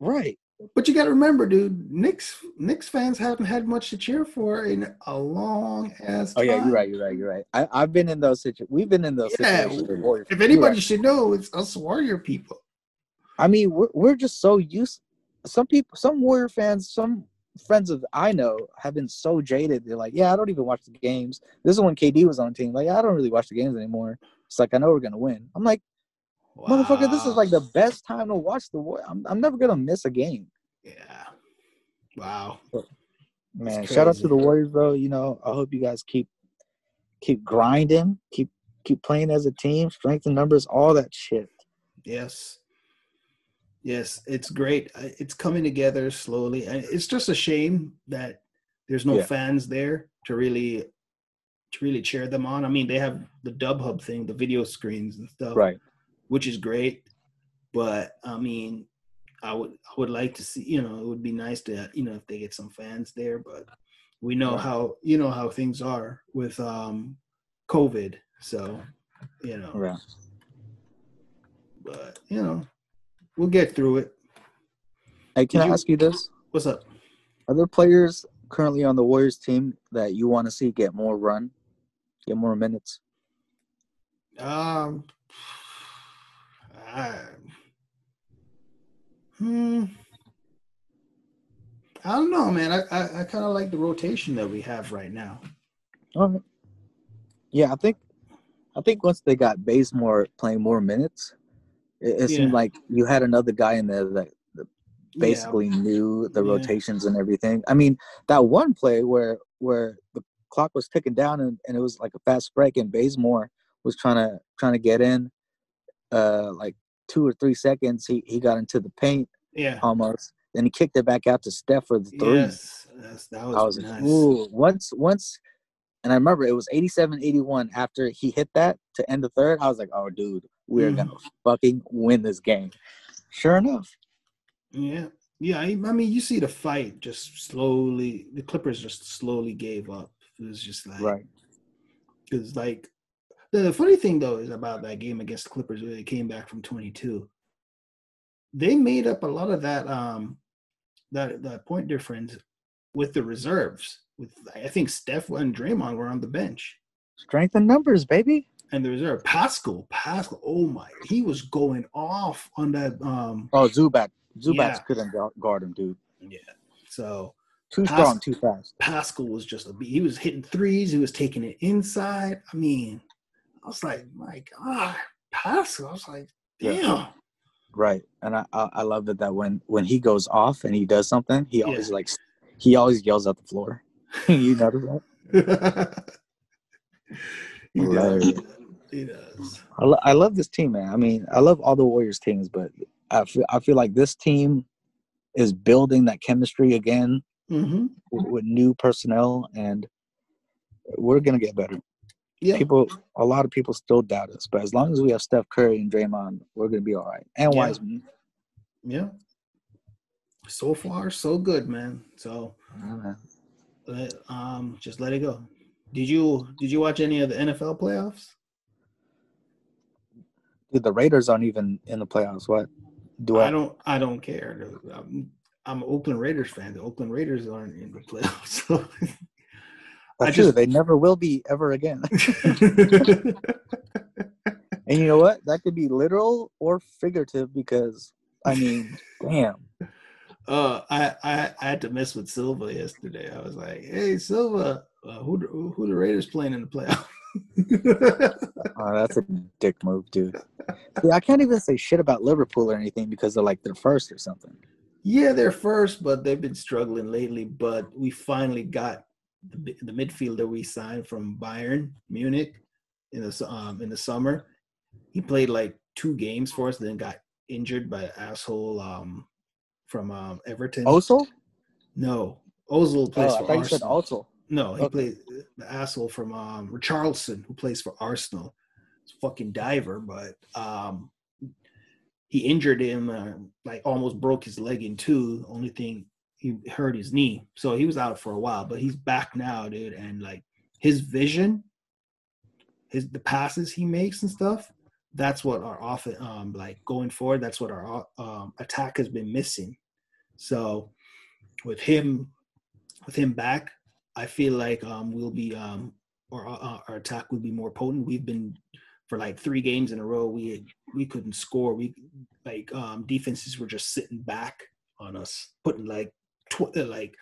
Right. But you got to remember, dude, Knicks Knicks fans haven't had much to cheer for in a long ass time. Oh, yeah, you're right, you're right, you're right. I, I've been in those situations. We've been in those yeah, situations. If anybody right. should know, it's us Warrior people. I mean, we're, we're just so used – Some people, some Warrior fans, some friends of I know have been so jaded. They're like, yeah, I don't even watch the games. This is when K D was on the team. Like, I don't really watch the games anymore. It's like, I know we're going to win. I'm like, wow. Motherfucker, this is like the best time to watch the Warriors. I'm, I'm never going to miss a game. Yeah. Wow. Man, shout out to the Warriors, bro. You know, I hope you guys keep keep grinding, keep keep playing as a team, strength in numbers, all that shit. Yes. Yes, it's great. It's coming together slowly. It's just a shame that there's no yeah. fans there to really to really cheer them on. I mean, they have the Dub Hub thing, the video screens and stuff, right? Which is great. But, I mean, I would I would like to see, you know, it would be nice to, you know, if they get some fans there. But we know right. how, you know, how things are with um, COVID. So, you know. Right. But, you know. We'll get through it. Hey, can Did I you, ask you this? What's up? Are there players currently on the Warriors team that you want to see get more run, get more minutes? Um, I, hmm, I don't know, man. I, I, I kind of like the rotation that we have right now. All right. Yeah, I think, I think once they got Bazemore playing more minutes. It seemed yeah. like you had another guy in there that basically yeah. knew the yeah. rotations and everything. I mean, that one play where where the clock was ticking down and, and it was like a fast break and Bazemore was trying to trying to get in uh, like two or three seconds. He, he got into the paint yeah. almost. Then he kicked it back out to Steph for the three. Yes, That's, that was, I was nice. Like, ooh, once, once – and I remember it was eighty-seven eighty-one after he hit that to end the third. I was like, oh, dude. We're mm. going to fucking win this game. Sure enough. Yeah. Yeah, I mean, you see the fight just slowly. The Clippers just slowly gave up. It was just like, right. Because like the funny thing though is about that game against the Clippers where they came back from twenty-two. They made up a lot of that um, that that point difference with the reserves. With I think Steph and Draymond were on the bench. Strength in numbers, baby. And the reserve Pascal, Pascal. Oh my, he was going off on that. Um, oh, Zubac. Zubac yeah. couldn't guard him, dude. Yeah. So too Pas- strong, too fast. Pascal was just a he was hitting threes. He was taking it inside. I mean, I was like, my God, Pascal. I was like, damn. Yeah. Right, and I I love it that when, when he goes off and he does something, he always yeah. like he always yells at the floor. You notice that? He does. He does. I, lo- I love this team, man. I mean, I love all the Warriors teams, but. I feel, I feel like this team is building that chemistry again mm-hmm. with, with new personnel, and we're going to get better. Yeah. People, a lot of people still doubt us, but as long as we have Steph Curry and Draymond, we're going to be all right. And yeah. Wiseman. Yeah. So far, so good, man. So right. let, um, just let it go. Did you Did you watch any of the N F L playoffs? Dude, the Raiders aren't even in the playoffs. What? Do I, I don't I don't care. I'm, I'm an Oakland Raiders fan. The Oakland Raiders aren't in the playoffs. So. I true. Just, they never will be ever again. And you know what? That could be literal or figurative because, I mean, damn. Uh, I, I, I had to mess with Silva yesterday. I was like, hey, Silva, uh, who, who the Raiders playing in the playoffs? Oh, that's a dick move, dude. Yeah, I can't even say shit about Liverpool or anything because they're like they're first or something. Yeah, they're first, but they've been struggling lately. But we finally got the, the midfielder we signed from Bayern Munich in the um in the summer. He played like two games for us, then got injured by an asshole um from um Everton. Ozil? No, Ozil plays oh, for I thought Arsenal. You said Ozil. No, he okay. played the asshole from um, Richarlison, who plays for Arsenal. He's a fucking diver, but um, he injured him, uh, like almost broke his leg in two. The only thing, he hurt his knee. So he was out for a while, but he's back now, dude. And, like, his vision, his the passes he makes and stuff, that's what our offense, um, like, going forward, that's what our um, attack has been missing. So with him, with him back, I feel like um, we'll be um, – or uh, our attack will be more potent. We've been – for like three games in a row, we had, we couldn't score. We Like um, defenses were just sitting back on us, putting like tw- like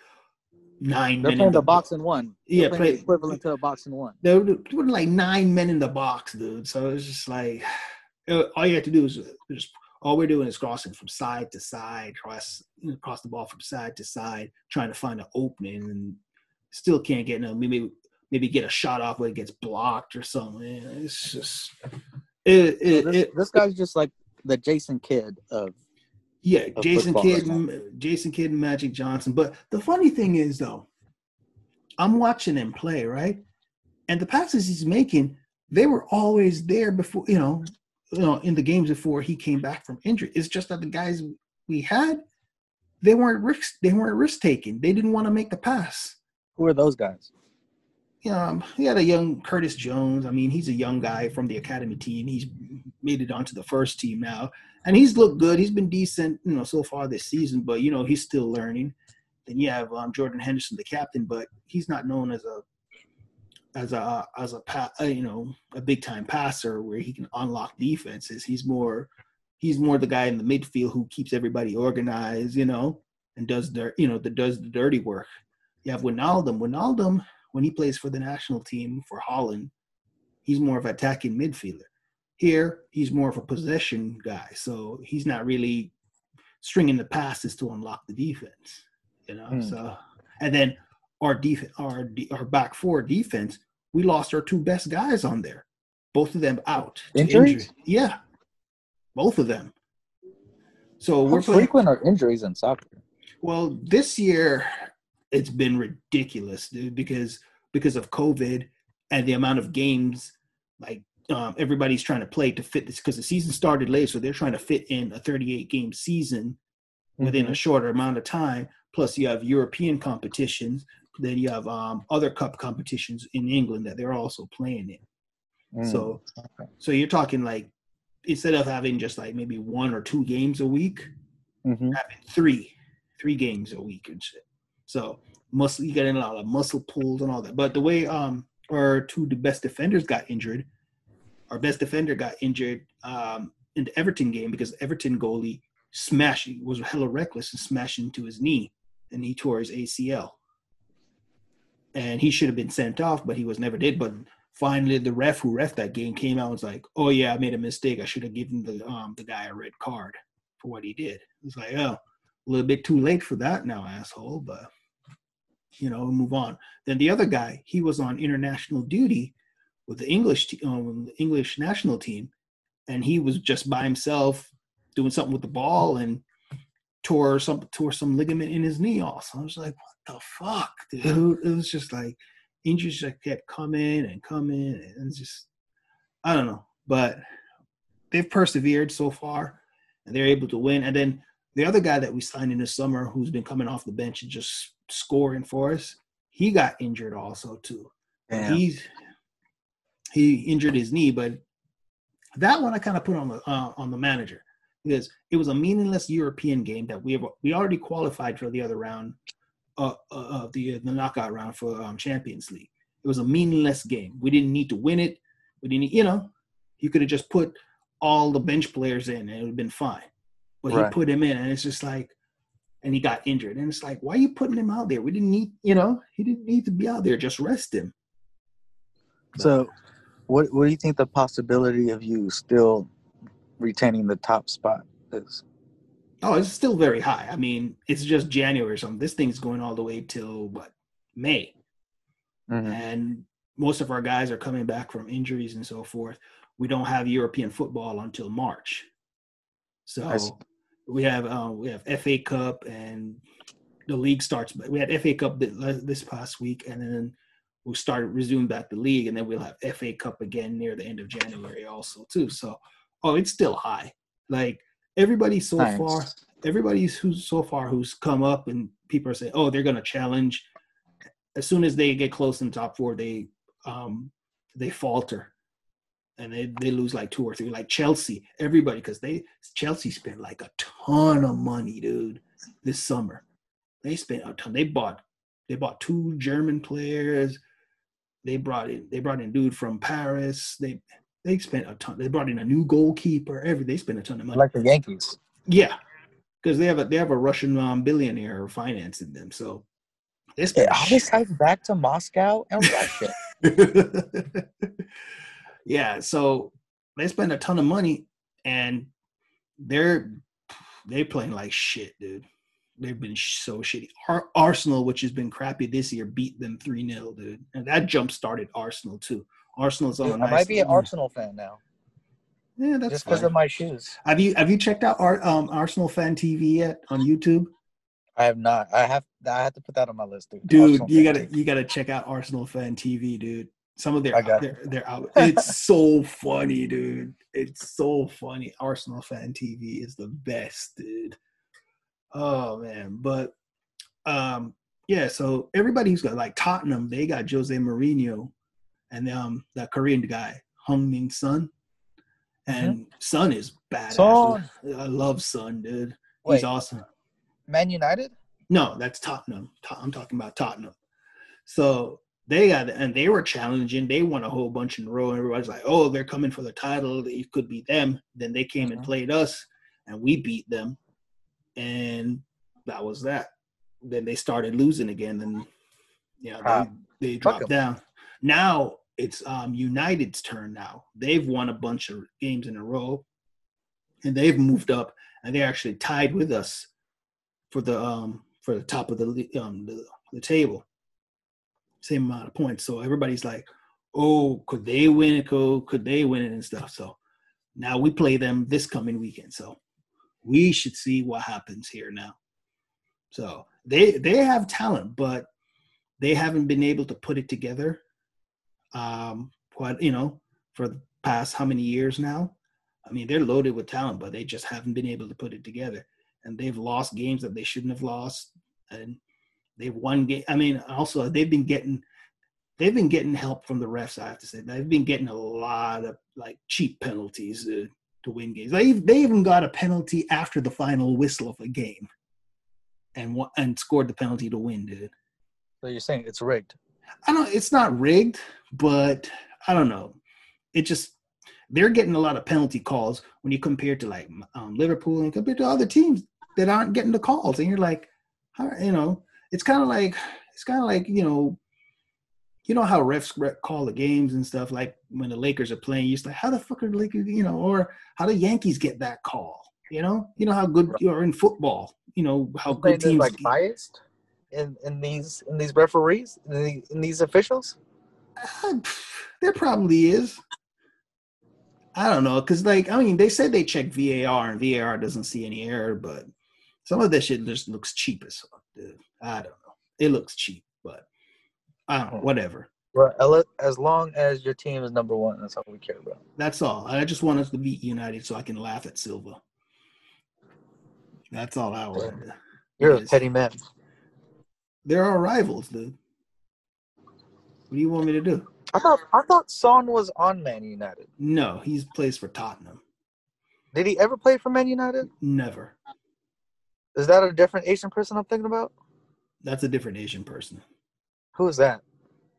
nine They're men in the – They're playing the box and one. Yeah. They're playing play, the equivalent to a box and one. They were putting like nine men in the box, dude. So it was just like – all you have to do is just – all we're doing is crossing from side to side, cross, you know, cross the ball from side to side, trying to find an opening and – still can't get no. Maybe maybe get a shot off when it gets blocked or something. It's just it, it, this, it, this guy's just like the Jason Kidd of yeah, of Jason Kidd, right Jason Kidd, and Magic Johnson. But the funny thing is though, I'm watching him play right, and the passes he's making, they were always there before you know, you know, in the games before he came back from injury. It's just that the guys we had, they weren't risk, they weren't risk taking. They didn't want to make the pass. Who are those guys? Um, he had a young Curtis Jones. I mean, he's a young guy from the academy team. He's made it onto the first team now, and he's looked good. He's been decent, you know, so far this season. But you know, he's still learning. Then you have um, Jordan Henderson, the captain, but he's not known as a as a as a pa- uh, you know a big time passer where he can unlock defenses. He's more he's more the guy in the midfield who keeps everybody organized, you know, and does their you know the does the dirty work. You have Wijnaldum. Wijnaldum, when he plays for the national team for Holland, he's more of an attacking midfielder. Here, he's more of a possession guy, so he's not really stringing the passes to unlock the defense, you know. Mm. So, and then our def- our de- our back four defense, we lost our two best guys on there, both of them out. Injuries? Injury. Yeah, both of them. So How we're frequent are injuries in soccer? Well, this year. It's been ridiculous, dude, because because of COVID and the amount of games, like um, everybody's trying to play to fit this because the season started late, so they're trying to fit in a thirty-eight game season within a shorter amount of time. Plus you have European competitions, then you have um, other cup competitions in England that they're also playing in. Mm. So, okay. so you're talking like, instead of having just like maybe one or two games a week, mm-hmm. having three, three games a week and shit. So muscle, you get in a lot of muscle pulls and all that. But the way um, our two the best defenders got injured, our best defender got injured um, in the Everton game because Everton goalie smashing was hella reckless and smashed into his knee, and he tore his A C L. And he should have been sent off, but he was never did. But finally, the ref who ref that game came out and was like, "Oh yeah, I made a mistake. I should have given the um the guy a red card for what he did." It was like, "Oh, a little bit too late for that now, asshole." But you know, move on. Then the other guy, he was on international duty with the English te- um, the English national team, and he was just by himself doing something with the ball and tore some tore some ligament in his knee also. I was like, what the fuck, dude? It was just like injuries that kept coming and coming and just, I don't know. But they've persevered so far and they're able to win. And then the other guy that we signed in the summer who's been coming off the bench and just scoring for us, he got injured also too. Damn. He's he injured his knee, but that one I kind of put on the uh, on the manager. Because it was a meaningless European game that we have, we already qualified for the other round of uh, uh, the, the knockout round for um, Champions League. It was a meaningless game. We didn't need to win it. We didn't, you know, you could have just put all the bench players in and it would have been fine. But right. he put him in, and it's just like, and he got injured, and it's like, why are you putting him out there? We didn't need, you know, he didn't need to be out there. Just rest him. But, so, what what do you think the possibility of you still retaining the top spot is? Oh, it's still very high. I mean, it's just January or something. This thing's going all the way till what, May, mm-hmm. and most of our guys are coming back from injuries and so forth. We don't have European football until March, so we have uh, we have F A Cup and the league starts. But we had F A Cup this past week, and then we started resume back the league, and then we'll have F A Cup again near the end of January also too. So. Oh, it's still high. Like everybody so Thanks. far, everybody who's so far who's come up, and people are saying, "Oh, they're gonna challenge." As soon as they get close in the top four, they um, they falter, and they, they lose like two or three. Like Chelsea, everybody, because they Chelsea spent like a ton of money, dude, this summer. They spent a ton. They bought they bought two German players. They brought in they brought in dude from Paris. They. They spent a ton. They brought in a new goalkeeper. Every they spent a ton of money. Like the Yankees. Yeah, because they have a they have a Russian um, billionaire financing them. So they spent. Yeah, all this ties back to Moscow and Russia. Yeah, so they spend a ton of money, and they're they playing like shit, dude. They've been so shitty. Our Arsenal, which has been crappy this year, beat them three nil, dude, and that jump started Arsenal too. Arsenal's on Dude, a nice I might be an team. Arsenal fan now. Yeah, that's just because of my shoes. Have you have you checked out our, um, Arsenal Fan T V yet on YouTube? I have not. I have I have to put that on my list, dude. Dude, Arsenal you gotta T V. You gotta check out Arsenal Fan T V, dude. Some of their their their out. It's so funny, dude. It's so funny. Arsenal Fan T V is the best, dude. Oh man, but um, yeah. So everybody's got like Tottenham. They got Jose Mourinho. And um, that Korean guy, Hung Min Son. And mm-hmm. Son is badass. So, I love Son, dude. Wait, he's awesome. Man United? No, that's Tottenham. I'm talking about Tottenham. So they got, and they were challenging. They won a whole bunch in a row. Everybody's like, oh, they're coming for the title. It could be them. Then they came mm-hmm. and played us, and we beat them. And that was that. Then they started losing again. And, you know, uh, they, they dropped down. Now it's um, United's turn now. They've won a bunch of games in a row, and they've moved up, and they're actually tied with us for the um, for the top of the, um, the the table. Same amount of points. So everybody's like, oh, could they win it? Could, could they win it and stuff? So now we play them this coming weekend. So we should see what happens here now. So they they have talent, but they haven't been able to put it together. Um, what you know, for the past how many years now? I mean, they're loaded with talent, but they just haven't been able to put it together. and they've lost games that they shouldn't have lost, and they've won game. I mean, also they've been getting they've been getting help from the refs. I have to say they've been getting a lot of like cheap penalties uh, to win games. They they even got a penalty after the final whistle of a game, and and scored the penalty to win, dude. So you're saying it's rigged? I don't. It's not rigged, but I don't know. It just they're getting a lot of penalty calls when you compare to like um, Liverpool and compared to other teams that aren't getting the calls, and you're like, how, you know, it's kind of like it's kind of like you know, you know how refs call the games and stuff. Like when the Lakers are playing, you're just like, how the fuck are the Lakers, you know, or how the Yankees get that call, you know, you know how good you are in football, you know how good teams like biased. In, in these in these referees, in, the, in these officials? Uh, there probably is. I don't know, because, like, I mean, they said they check V A R, and V A R doesn't see any error, but some of this shit just looks cheap as fuck, dude. I don't know. It looks cheap, but I don't know, whatever. Well, as long as your team is number one, that's all we care about. That's all. I just want us to beat United so I can laugh at Silva. That's all I want. You're a petty man. They're our rivals, dude. What do you want me to do? I thought I thought Son was on Man United. No, he plays for Tottenham. Did he ever play for Man United? Never. Is that a different Asian person I'm thinking about? That's a different Asian person. Who is that?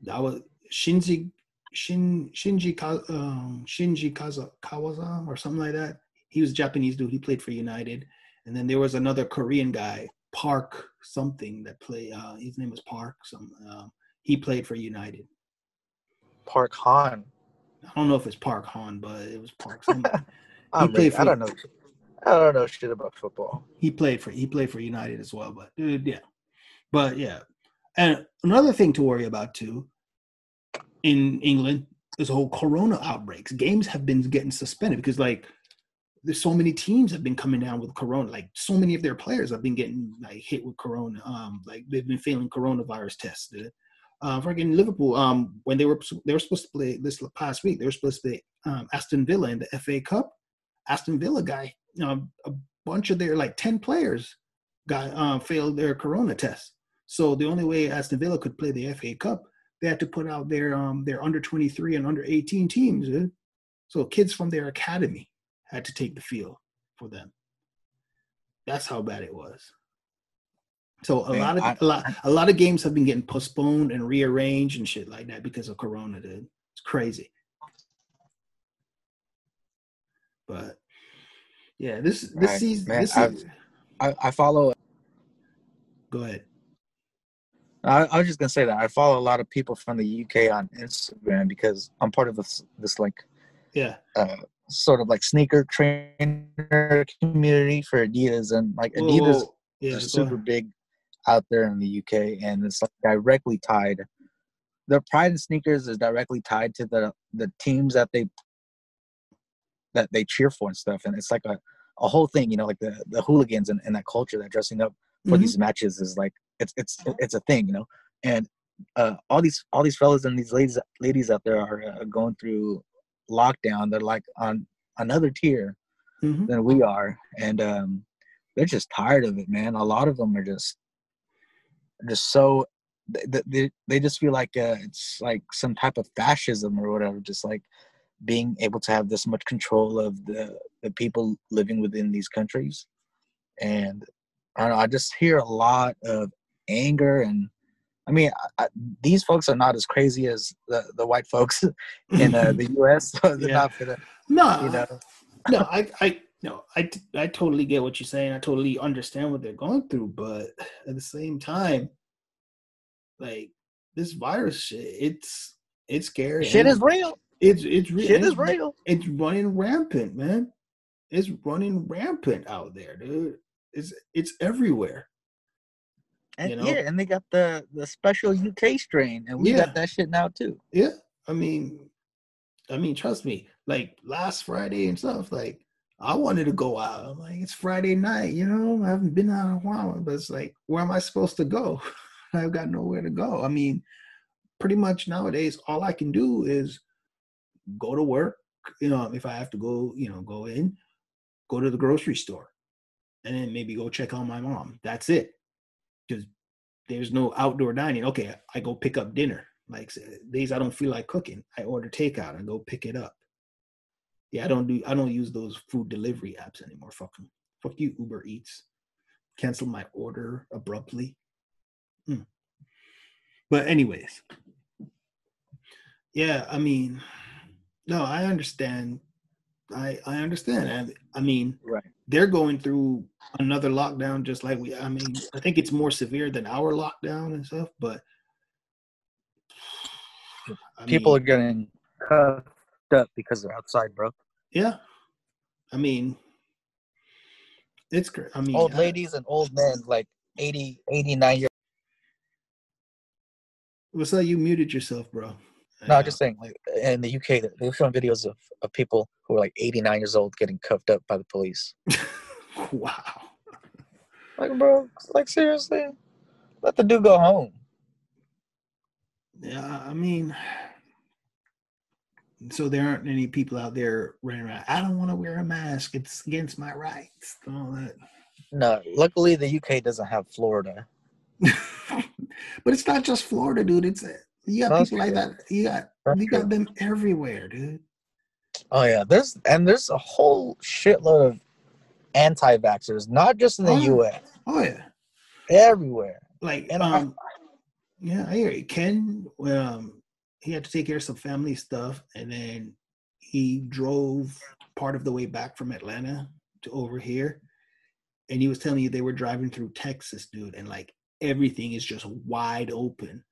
That was Shinji Shin Shinji um, Shinji Kaza, Kawaza or something like that. He was a Japanese dude. He played for United, and then there was another Korean guy. Park something that play. Uh, his name was Park. Some uh, he played for United. Park Han. I don't know if it's Park Han, but it was Park something. I, mean, for, I don't know. I don't know shit about football. He played for. He played for United as well. But dude, yeah, but yeah. And another thing to worry about too in England is the whole Corona outbreaks. Games have been getting suspended because like. There's so many teams have been coming down with Corona. Like so many of their players have been getting like hit with Corona. Um, like they've been failing coronavirus tests. Dude. Uh, freaking Liverpool. Um, when they were they were supposed to play this past week, they were supposed to play um, Aston Villa in the F A Cup. Aston Villa guy, you know, a bunch of their like ten players got uh, failed their Corona test. So the only way Aston Villa could play the F A Cup, they had to put out their um their under twenty-three and under eighteen teams. Dude. So kids from their academy. Had to take the field for them. That's how bad it was. So a Man, lot of I, a lot a lot of games have been getting postponed and rearranged and shit like that because of Corona, dude. It's crazy. But yeah, this this right, season. Man, this season I, I follow. Go ahead. I, I was just gonna say that I follow a lot of people from the U K on Instagram because I'm part of this this like. Yeah. Uh, sort of like sneaker trainer community for Adidas and like Adidas whoa, whoa. Yeah, is super big out there in the U K and it's like directly tied. Their pride in sneakers is directly tied to the the teams that they that they cheer for and stuff. And it's like a, a whole thing, you know, like the, the hooligans and, and that culture that dressing up for mm-hmm. these matches is like it's it's it's a thing, you know. And uh, all these all these fellas and these ladies ladies out there are uh, going through. Lockdown, they're like on another tier mm-hmm. than we are, and um they're just tired of it, man. A lot of them are just just so they they, they just feel like uh, it's like some type of fascism or whatever, just like being able to have this much control of the, the people living within these countries. And I don't know, I just hear a lot of anger. And I mean, I, I, these folks are not as crazy as the, the white folks in uh, the U S So they're yeah. not gonna, no, you know. no, I, I, no, I, I totally get what you're saying. I totally understand what they're going through, but at the same time, like this virus shit, it's it's scary. Shit is real. It's it's real. Shit is real. It's running rampant, man. It's running rampant out there, dude. It's it's everywhere. And you know? Yeah, and they got the, the special U K strain, and we yeah. got that shit now too. Yeah, I mean, I mean, trust me. Like last Friday and stuff, like I wanted to go out. I'm like, it's Friday night, you know. I haven't been out in a while, but it's like, where am I supposed to go? I've got nowhere to go. I mean, pretty much nowadays, all I can do is go to work. You know, if I have to go, you know, go in, go to the grocery store. and then maybe go check on my mom. That's it. Because there's no outdoor dining. Okay, I go pick up dinner. Like days I don't feel like cooking, I order takeout and go pick it up. Yeah, I don't do I don't use those food delivery apps anymore. Fuck them. Fuck you, Uber Eats. Cancel my order abruptly. Mm. But anyways, yeah, I mean, no, I understand. I I understand. I, I mean, right. They're going through another lockdown just like we. I mean, I think it's more severe than our lockdown and stuff, but I people mean, are getting cuffed up because they're outside, bro. Yeah, I mean, it's great. I mean, old ladies I, and old men, like eighty, eighty-nine years. What's that? You muted yourself, bro. No, I'm just saying, like, in the U K, they were showing videos of, of people who are like eighty-nine years old getting cuffed up by the police. Wow. Like, bro, like, seriously? Let the dude go home. Yeah, I mean, so there aren't any people out there running around, I don't want to wear a mask, it's against my rights, and all that. No, luckily the U K doesn't have Florida. But it's not just Florida, dude. It's you got people like that. You got you got them everywhere, dude. Oh yeah, there's and there's a whole shitload of anti-vaxxers, not just in the oh, U S. Oh yeah, everywhere. Like and um, I, yeah, I hear you. Ken, um, he had to take care of some family stuff, and then he drove part of the way back from Atlanta to over here, and he was telling you they were driving through Texas, dude, and like. Everything is just wide open.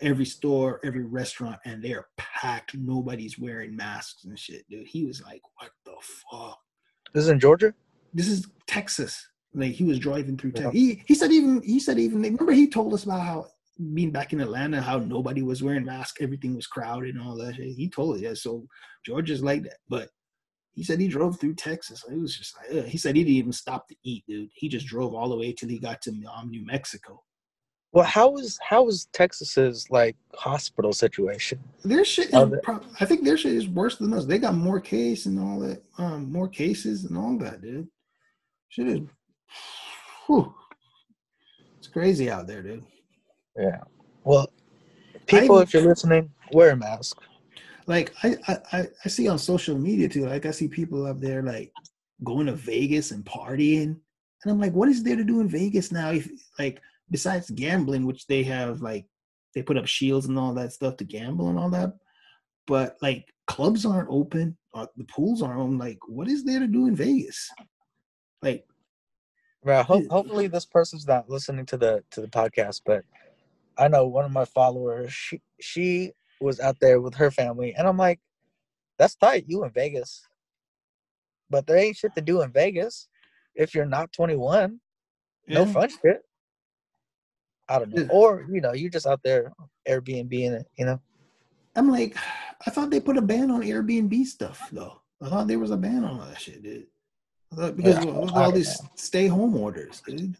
Every store, every restaurant, and they're packed. Nobody's wearing masks and shit, dude. He was like, what the fuck? This is in Georgia? This is Texas. Like, he was driving through Texas. Yeah. He, he said even, he said even, remember he told us about how, being back in Atlanta, how nobody was wearing masks, everything was crowded and all that shit. He told us, yeah, so Georgia's like that. But he said he drove through Texas. It was just like, ugh. He said he didn't even stop to eat, dude. He just drove all the way till he got to um, New Mexico. Well, how is how is Texas's like hospital situation? Their shit is pro- I think their shit is worse than us. They got more case and all that, um, more cases and all that, dude. Shit is, whew. It's crazy out there, dude. Yeah. Well, people, I, if you're listening, wear a mask. Like I, I, I see on social media too. Like I see people up there like going to Vegas and partying, and I'm like, what is there to do in Vegas now? If like. Besides gambling, which they have, like, they put up shields and all that stuff to gamble and all that. But, like, clubs aren't open. Or the pools aren't open. Like, what is there to do in Vegas? Like. Well, ho- hopefully this person's not listening to the to the podcast. But I know one of my followers, she, she was out there with her family. And I'm like, that's tight. You in Vegas. But there ain't shit to do in Vegas if you're not twenty-one. No yeah. fun shit. I don't know. Or, you know, you're just out there Airbnb in it, you know? I'm like, I thought they put a ban on Airbnb stuff, though. I thought there was a ban on all that shit, dude. I thought because yeah, of all these stay-home orders, dude.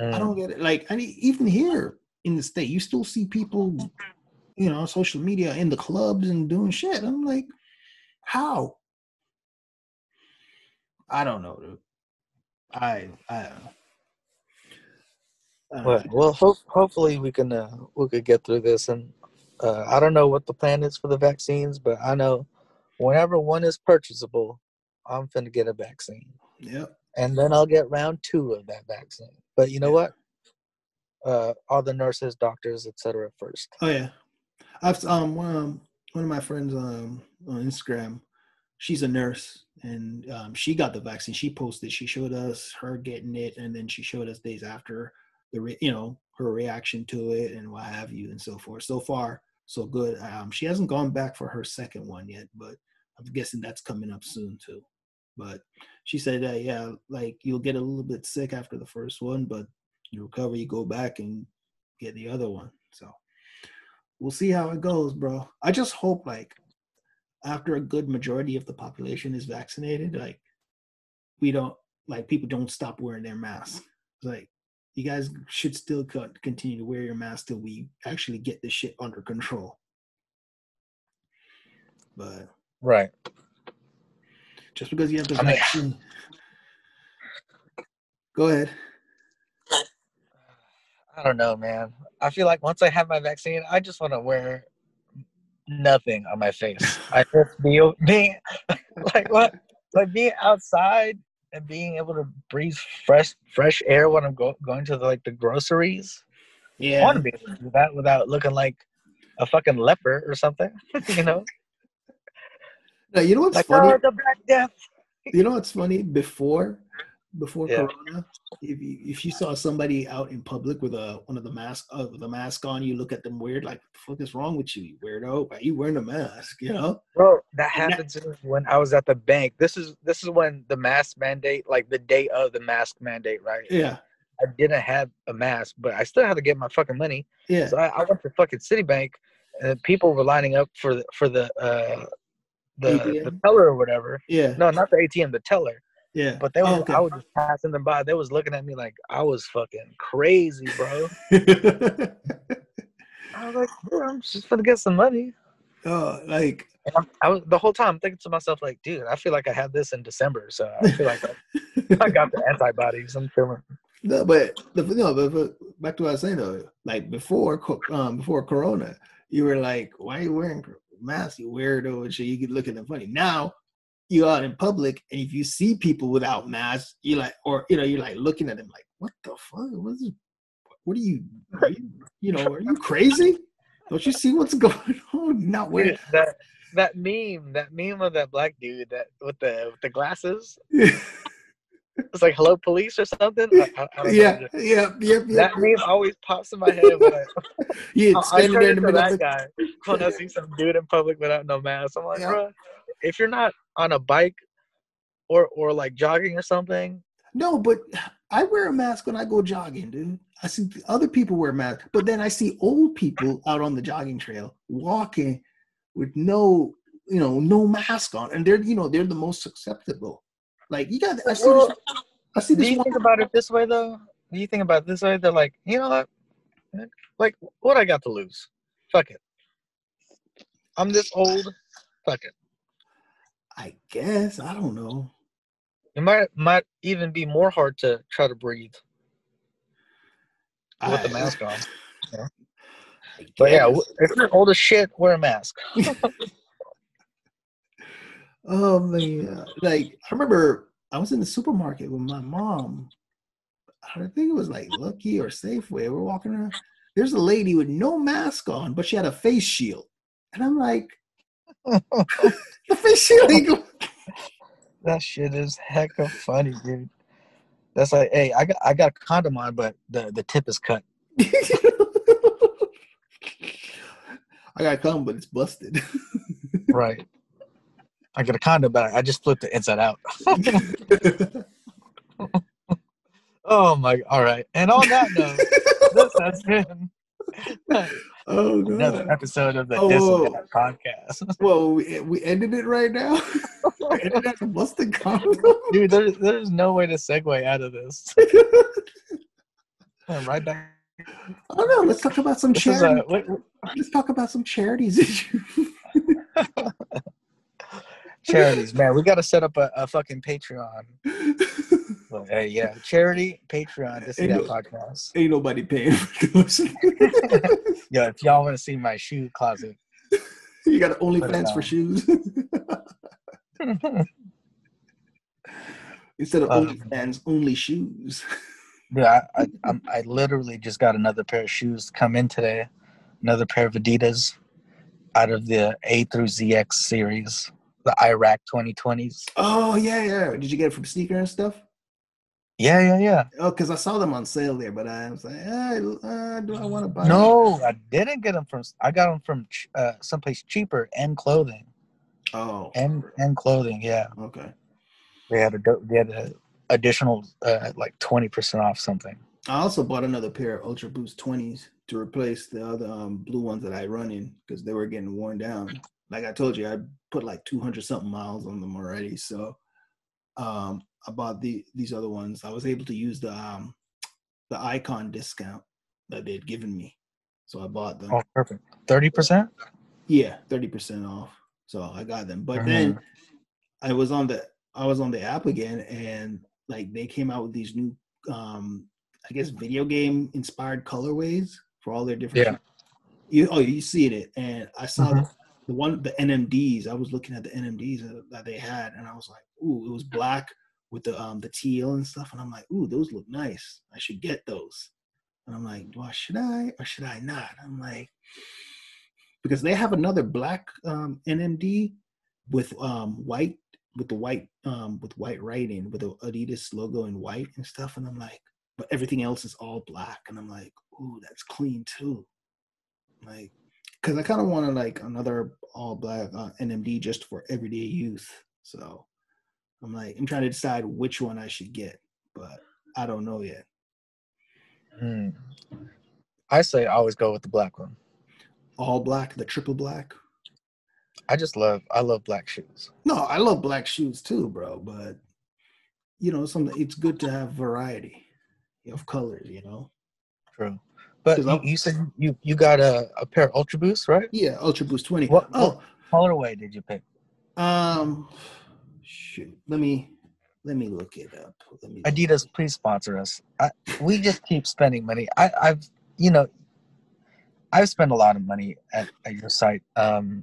Mm. I don't get it. Like, I mean, even here in the state, you still see people, you know, on social media in the clubs and doing shit. I'm like, how? I don't know, dude. I, I don't know. But, well, ho- hopefully we can uh, we could get through this, and uh, I don't know what the plan is for the vaccines, but I know whenever one is purchasable, I'm finna get a vaccine. Yep. And then I'll get round two of that vaccine. But you know yeah. what? Uh, all the nurses, doctors, et cetera, first. Oh yeah, I've um one of, one of my friends um on Instagram, she's a nurse, and um, she got the vaccine. She posted, she showed us her getting it, and then she showed us days after. The re, you know, her reaction to it and what have you and so forth. So far, so good. Um, she hasn't gone back for her second one yet, but I'm guessing that's coming up soon too. But she said that, yeah, like you'll get a little bit sick after the first one, but you recover, you go back and get the other one. So we'll see how it goes, bro. I just hope like after a good majority of the population is vaccinated, like we don't, like people don't stop wearing their masks. Like, you guys should still continue to wear your mask till we actually get this shit under control. But right, just because you have the I vaccine, mean, Go ahead. I don't know, man. I feel like once I have my vaccine, I just want to wear nothing on my face. I just feel being like what, like being outside and being able to breathe fresh, fresh air when I'm go, going to the, like the groceries. Yeah, I want to be able to do that without looking like a fucking leper or something. You know. No, you know what's like, funny? Oh, the Black Death. You know what's funny? Before. Before yeah. Corona, if you, if you saw somebody out in public with a one of the mask uh, with a mask on, you look at them weird, like, what the fuck is wrong with you, you weirdo? Why are you wearing a mask? You know, bro, that happened to me when I was at the bank. This is this is when the mask mandate, like the day of the mask mandate, right? Yeah, I didn't have a mask, but I still had to get my fucking money. Yeah, so I, I went to fucking Citibank, and people were lining up for the, for the uh the, the teller or whatever. Yeah, no, not the A T M, the teller. Yeah, but they were, oh, okay. I was just passing them by. They was looking at me like I was fucking crazy, bro. I was like, dude, I'm just gonna get some money. Oh, like I, I was the whole time thinking to myself, like, dude, I feel like I had this in December, so I feel like I, I got the antibodies. I'm feeling. No, but no, but, but back to what I was saying though, like before, um, before Corona, you were like, why are you wearing masks, you weirdo and shit? You get looking at funny now. You out in public, and if you see people without masks, you like, or you know, you're like looking at them like, what the fuck? What, is, what are, you, are you? You know, are you crazy? Don't you see what's going on? Not weird. That that meme, that meme of that black dude that with the with the glasses. It's like hello police or something. I, I yeah, know. yeah, yeah. That yeah. meme always pops in my head. When I, yeah, I, I turn into that the... guy when I see some dude in public without no mask. I'm like, yeah. bro, if you're not on a bike or or like jogging or something. No, but I wear a mask when I go jogging, dude. I see other people wear masks, but then I see old people out on the jogging trail walking with no, you know, no mask on, and they're you know they're the most susceptible. Like you got, I see. Well, this, I see. This do you one. think about it this way though? Do you think about it this way? They're like, you know what? Like, what I got to lose? Fuck it. I'm this old. Fuck it. I guess I don't know. It might might even be more hard to try to breathe with I, the mask on. Yeah. But yeah, if you're old as shit, wear a mask. Oh man! Like I remember, I was in the supermarket with my mom. I think it was like Lucky or Safeway. We're walking around. There's a lady with no mask on, but she had a face shield, and I'm like, the face shield. Ain't that shit is hecka funny, dude. That's like, hey, I got I got a condom on, but the the tip is cut. I got a condom, but it's busted. Right. I got a condom, but I just flipped it inside out. Oh, my. All right. And on that note, this has been oh, God. another episode of the oh, Dis and Dat podcast. Well, we, we ended it right now. We ended it with the condom. Dude, there's, there's no way to segue out of this. I'm right back. Oh, no. Let's talk about some charities. Let's talk about some charities issues. Charities, man, we gotta set up a, a fucking Patreon. But, hey, yeah, charity Patreon. This is that no, podcast. Ain't nobody paying for those. Yo, if y'all want to see my shoe closet, you got OnlyFans for shoes. Instead of um, OnlyFans, only shoes. Yeah, I, I, I'm, I literally just got another pair of shoes to come in today. Another pair of Adidas out of the A through Z X series. The Iraq twenty twenties. Oh, yeah, yeah. Did you get it from Sneaker and stuff? Yeah, yeah, yeah. Oh, because I saw them on sale there, but I was like, eh, uh, do I want to buy No, them? I didn't get them from – I got them from uh, someplace cheaper, and clothing. Oh. And and clothing, yeah. Okay. They had a they had a additional, uh, like, twenty percent off something. I also bought another pair of Ultra Boost twenties to replace the other um, blue ones that I run in because they were getting worn down. Like I told you, I put like two hundred something miles on them already. So um, I bought the, these other ones. I was able to use the um, the icon discount that they had given me. So I bought them. Oh, perfect. thirty percent? Yeah, thirty percent off. So I got them. But mm-hmm. then I was on the I was on the app again, and like they came out with these new um, I guess, video game inspired colorways for all their different. Yeah. You, oh, you see it, and I saw mm-hmm. the, the one the N M Ds. I was looking at the N M Ds that they had, and I was like, ooh, it was black with the um the teal and stuff, and I'm like, ooh, those look nice. I should get those. And I'm like, well, should I or should I not? I'm like, because they have another black um, N M D with um white with the white um with white writing with the Adidas logo in white and stuff, and I'm like, but everything else is all black, and I'm like, ooh, that's clean too. Like, because I kind of wanted like another all black uh, N M D just for everyday use. So I'm like, I'm trying to decide which one I should get, but I don't know yet. Mm. I say I always go with the black one. All black, the triple black. I just love, I love black shoes. No, I love black shoes too, bro. But you know, something it's good to have variety of colors. You know. True. But you, you said you, you got a, a pair of Ultra Boost, right? Yeah, Ultra Boost twenty. What, oh. what colorway did you pick? Um, shoot. Let me let me look it up. Let me Adidas, look. Please sponsor us. I, we just keep spending money. I, I've you know, I've spent a lot of money at, at your site, um,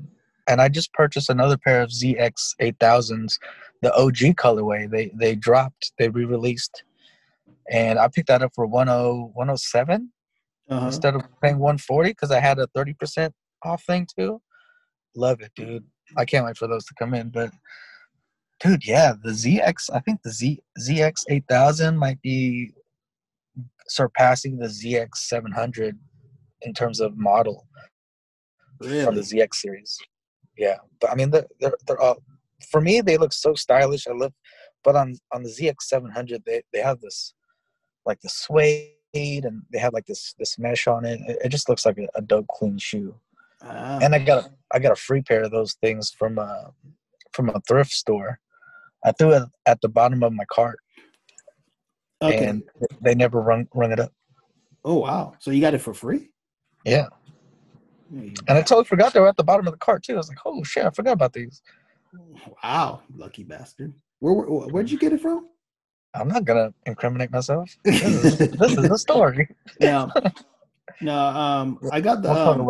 and I just purchased another pair of Z X eight thousands, the O G colorway. They they dropped, they re-released, and I picked that up for one oh seven. Uh-huh. Instead of paying one forty, because I had a thirty percent off thing too. Love it, dude. I can't wait for those to come in. But, dude, yeah, the Z X, I think the Z, Z X eight thousand might be surpassing the Z X seven hundred in terms of model. Really? From the Z X series. Yeah. But, I mean, they're, they're, they're all, for me, they look so stylish. I love, but on, on the Z X seven hundred, they, they have this, like the suede. And they have like this this mesh on it. It, it just looks like a, a dope clean shoe. Ah. And I got a I got a free pair of those things from a from a thrift store. I threw it at the bottom of my cart. Okay. And they never rung rung it up. Oh wow! So you got it for free? Yeah. And I totally forgot they were at the bottom of the cart too. I was like, oh shit! I forgot about these. Wow, lucky bastard. Where where where'd you get it from? I'm not gonna incriminate myself. This is, this is the story. No, no. Um, I got the. Um,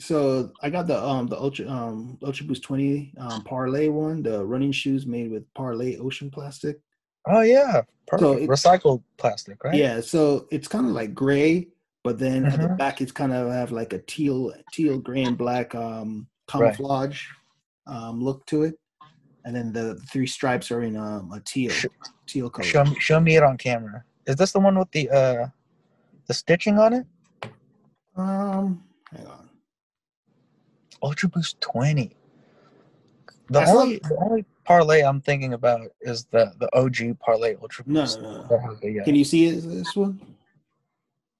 so I got the um the ultra um Ultra Boost twenty um Parler one, the running shoes made with Parler ocean plastic. Oh yeah, perfect. So recycled plastic, right? Yeah. So it's kind of like gray, but then mm-hmm. at the back it's kind of have like a teal teal gray and black um camouflage right. um look to it. And then the three stripes are in um, a teal, teal color. Show, show me it on camera. Is this the one with the uh, the stitching on it? Um, hang on. Ultra Boost twenty. The That's only like, the only Parler I'm thinking about is the, the O G Parler Ultra Boost. No, no, no. The, uh, Can you see it, this one?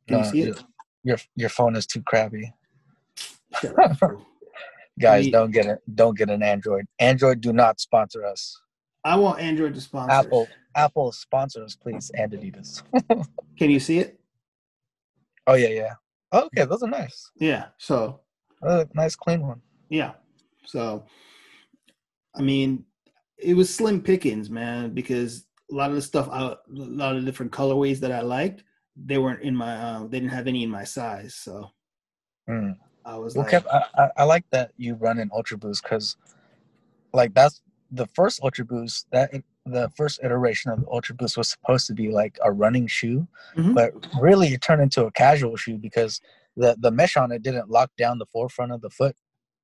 Can no, you see your, it? Your your phone is too crappy. Guys, don't get it. Don't get an Android. Android, do not sponsor us. I want Android to sponsor. Apple, Apple sponsors, please, and Adidas. Can you see it? Oh yeah, yeah. Oh, okay, those are nice. Yeah. So. Uh, nice, clean one. Yeah. So, I mean, it was slim pickings, man, because a lot of the stuff, I, a lot of different colorways that I liked, they weren't in my. Uh, they didn't have any in my size, so. Mm. I was well, like, Kev, I, I, I like that you run an Ultra Boost because, like, that's the first Ultra Boost. That the first iteration of Ultra Boost was supposed to be like a running shoe, mm-hmm. but really it turned into a casual shoe because the the mesh on it didn't lock down the forefront of the foot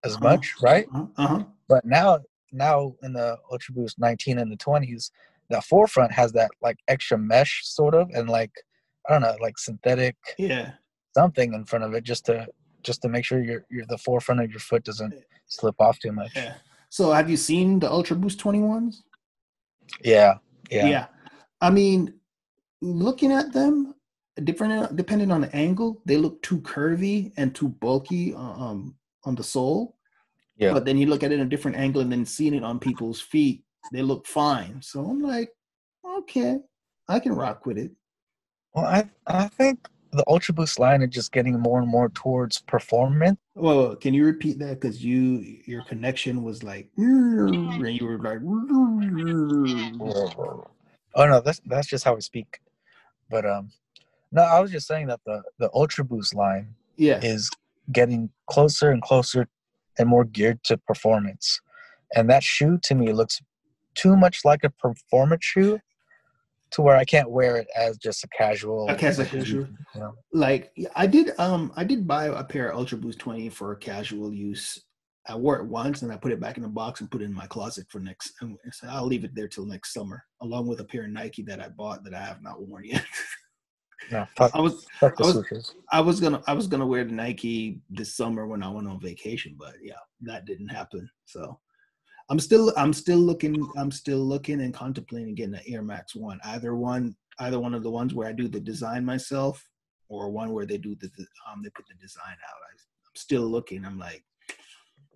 as uh-huh. much, right? Uh-huh. But now, now in the Ultra Boost nineteen and the twenties, the forefront has that like extra mesh sort of, and like I don't know, like synthetic, yeah, something in front of it just to. Just to make sure your your the forefront of your foot doesn't slip off too much. Yeah. So have you seen the Ultra Boost twenty-ones? Yeah, yeah. Yeah. I mean, looking at them, different depending on the angle, they look too curvy and too bulky um, on the sole. Yeah. But then you look at it in a different angle and then seeing it on people's feet, they look fine. So I'm like, okay, I can rock with it. Well, I I think. The Ultra Boost line is just getting more and more towards performance. Well, can you repeat that? Because you, your connection was like, and you were like, oh no, that's that's just how I speak. But um, no, I was just saying that the, the Ultra Boost line yeah. is getting closer and closer and more geared to performance. And that shoe to me looks too much like a performance shoe to where I can't wear it as just a casual. A casual shoe. You know? Like I did um I did buy a pair of Ultra Boost twenty for casual use. I wore it once and I put it back in the box and put it in my closet for next, and so I'll leave it there till next summer, along with a pair of Nike that I bought that I have not worn yet. No, fuck, I was, fuck the I was, I was gonna, I was gonna wear the Nike this summer when I went on vacation, but yeah, that didn't happen. So I'm still, I'm still looking, I'm still looking and contemplating getting an Air Max one, either one, either one of the ones where I do the design myself, or one where they do the, um, they put the design out. I, I'm still looking. I'm like.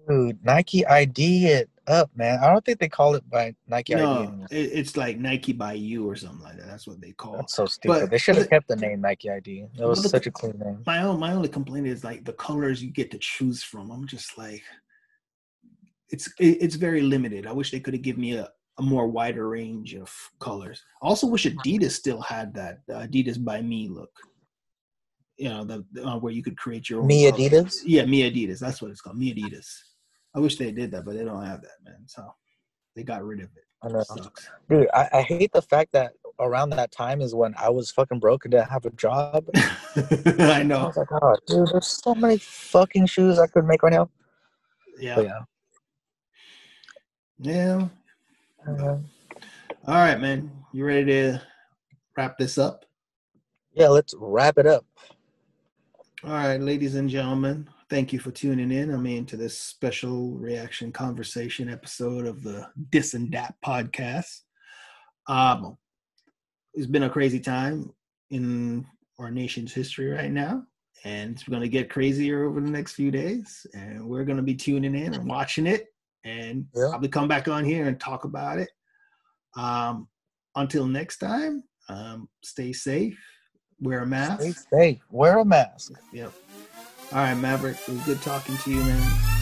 Dude, Nike I D it up, man. I don't think they call it by Nike no, I D anymore. It's like Nike by you or something like that. That's what they call it. That's so stupid. But they should have kept the name Nike I D. That was such a clean name. My own, my only complaint is like the colors you get to choose from. I'm just like, it's it's very limited. I wish they could have given me a, a more wider range of colors. I also wish Adidas still had that uh, Adidas by me look. You know, the uh, where you could create your own. Me colors. Adidas? Yeah, Me Adidas. That's what it's called. Me Adidas. I wish they did that, but they don't have that, man. So they got rid of it. I know. Sucks. Dude, I, I hate the fact that around that time is when I was fucking broke and didn't have a job. I know. I was like, oh, dude, there's so many fucking shoes I could make right now. Yeah. But yeah. Yeah. Uh, All right, man. You ready to wrap this up? Yeah, let's wrap it up. All right, ladies and gentlemen, thank you for tuning in. I mean, to this special reaction conversation episode of the Dis and Dat podcast. Um, it's been a crazy time in our nation's history right now, and it's going to get crazier over the next few days. And we're going to be tuning in and watching it, and yeah. probably come back on here and talk about it. Um, until next time, um, stay safe. Wear a mask. Stay safe. Wear a mask. Yep. All right, Maverick. It was good talking to you, man.